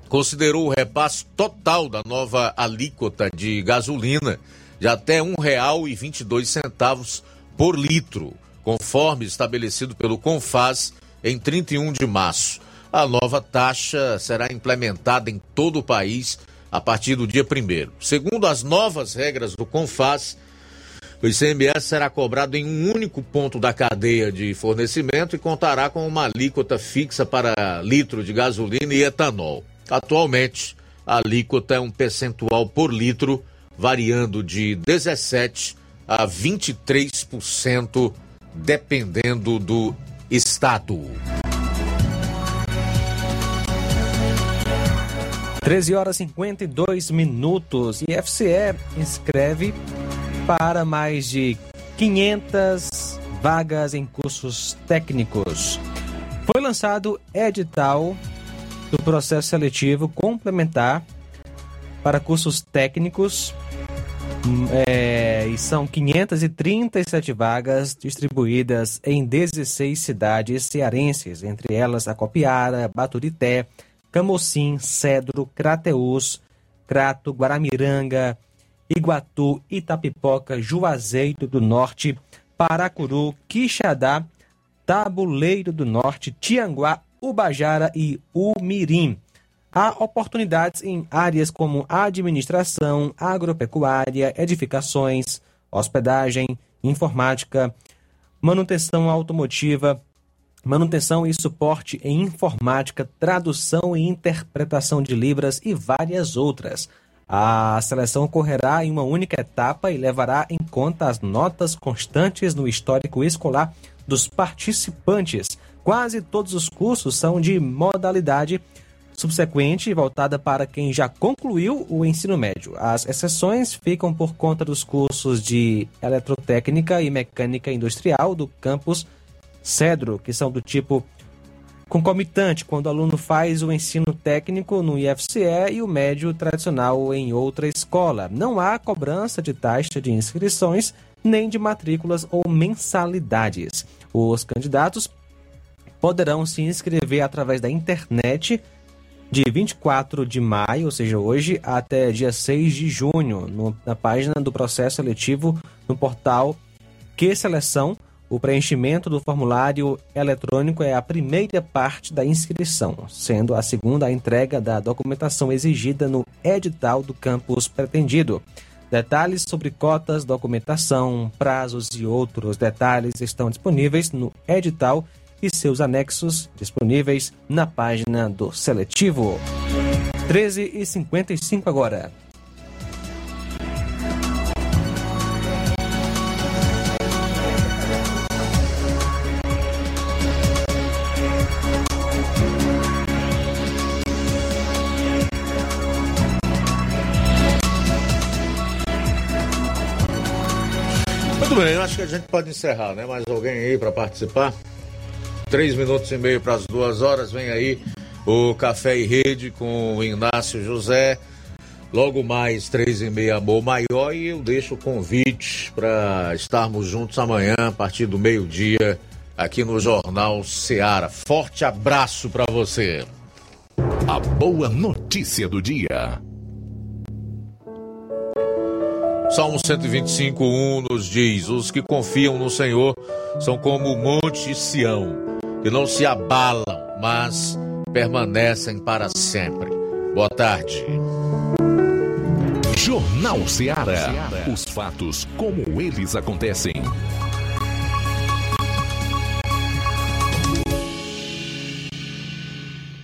considerou o repasse total da nova alíquota de gasolina de até R$ 1,22 por litro, conforme estabelecido pelo CONFAS em 31 de março. A nova taxa será implementada em todo o país a partir do dia 1º. Segundo as novas regras do CONFAS, o ICMS será cobrado em um único ponto da cadeia de fornecimento e contará com uma alíquota fixa para litro de gasolina e etanol. Atualmente, a alíquota é um percentual por litro, variando de 17% a 23%, dependendo do estado. 13h52. E FCE inscreve para mais de 500 vagas em cursos técnicos. Foi lançado edital do processo seletivo complementar para cursos técnicos, e são 537 vagas distribuídas em 16 cidades cearenses, entre elas Acopiara, Baturité, Camocim, Cedro, Crateús, Crato, Guaramiranga, Iguatu, Itapipoca, Juazeiro do Norte, Paracuru, Quixadá, Tabuleiro do Norte, Tianguá, Ubajara e Umirim. Há oportunidades em áreas como administração, agropecuária, edificações, hospedagem, informática, manutenção automotiva, manutenção e suporte em informática, tradução e interpretação de libras e várias outras. A seleção ocorrerá em uma única etapa e levará em conta as notas constantes no histórico escolar dos participantes. Quase todos os cursos são de modalidade subsequente, voltada para quem já concluiu o ensino médio. As exceções ficam por conta dos cursos de eletrotécnica e mecânica industrial do campus Cedro, que são do tipo concomitante, quando o aluno faz o ensino técnico no IFCE e o médio tradicional em outra escola. Não há cobrança de taxa de inscrições, nem de matrículas ou mensalidades. Os candidatos poderão se inscrever através da internet de 24 de maio, ou seja, hoje, até dia 6 de junho, na página do processo seletivo no portal Que Seleção. O preenchimento do formulário eletrônico é a primeira parte da inscrição, sendo a segunda a entrega da documentação exigida no edital do campus pretendido. Detalhes sobre cotas, documentação, prazos e outros detalhes estão disponíveis no edital e seus anexos disponíveis na página do seletivo. 13h55 agora. Muito bem, eu acho que a gente pode encerrar, né? Mais alguém aí para participar? 3 minutos e meio para as 2 horas. Vem aí o Café e Rede com o Inácio José. Logo mais 3h30, Amor Maior. E eu deixo o convite para estarmos juntos amanhã, a partir do meio-dia, aqui no Jornal Seara. Forte abraço para você. A boa notícia do dia. Salmo 125:1 nos diz: os que confiam no Senhor são como o monte Sião, que não se abalam, mas permanecem para sempre. Boa tarde. Jornal Ceará. Os fatos como eles acontecem.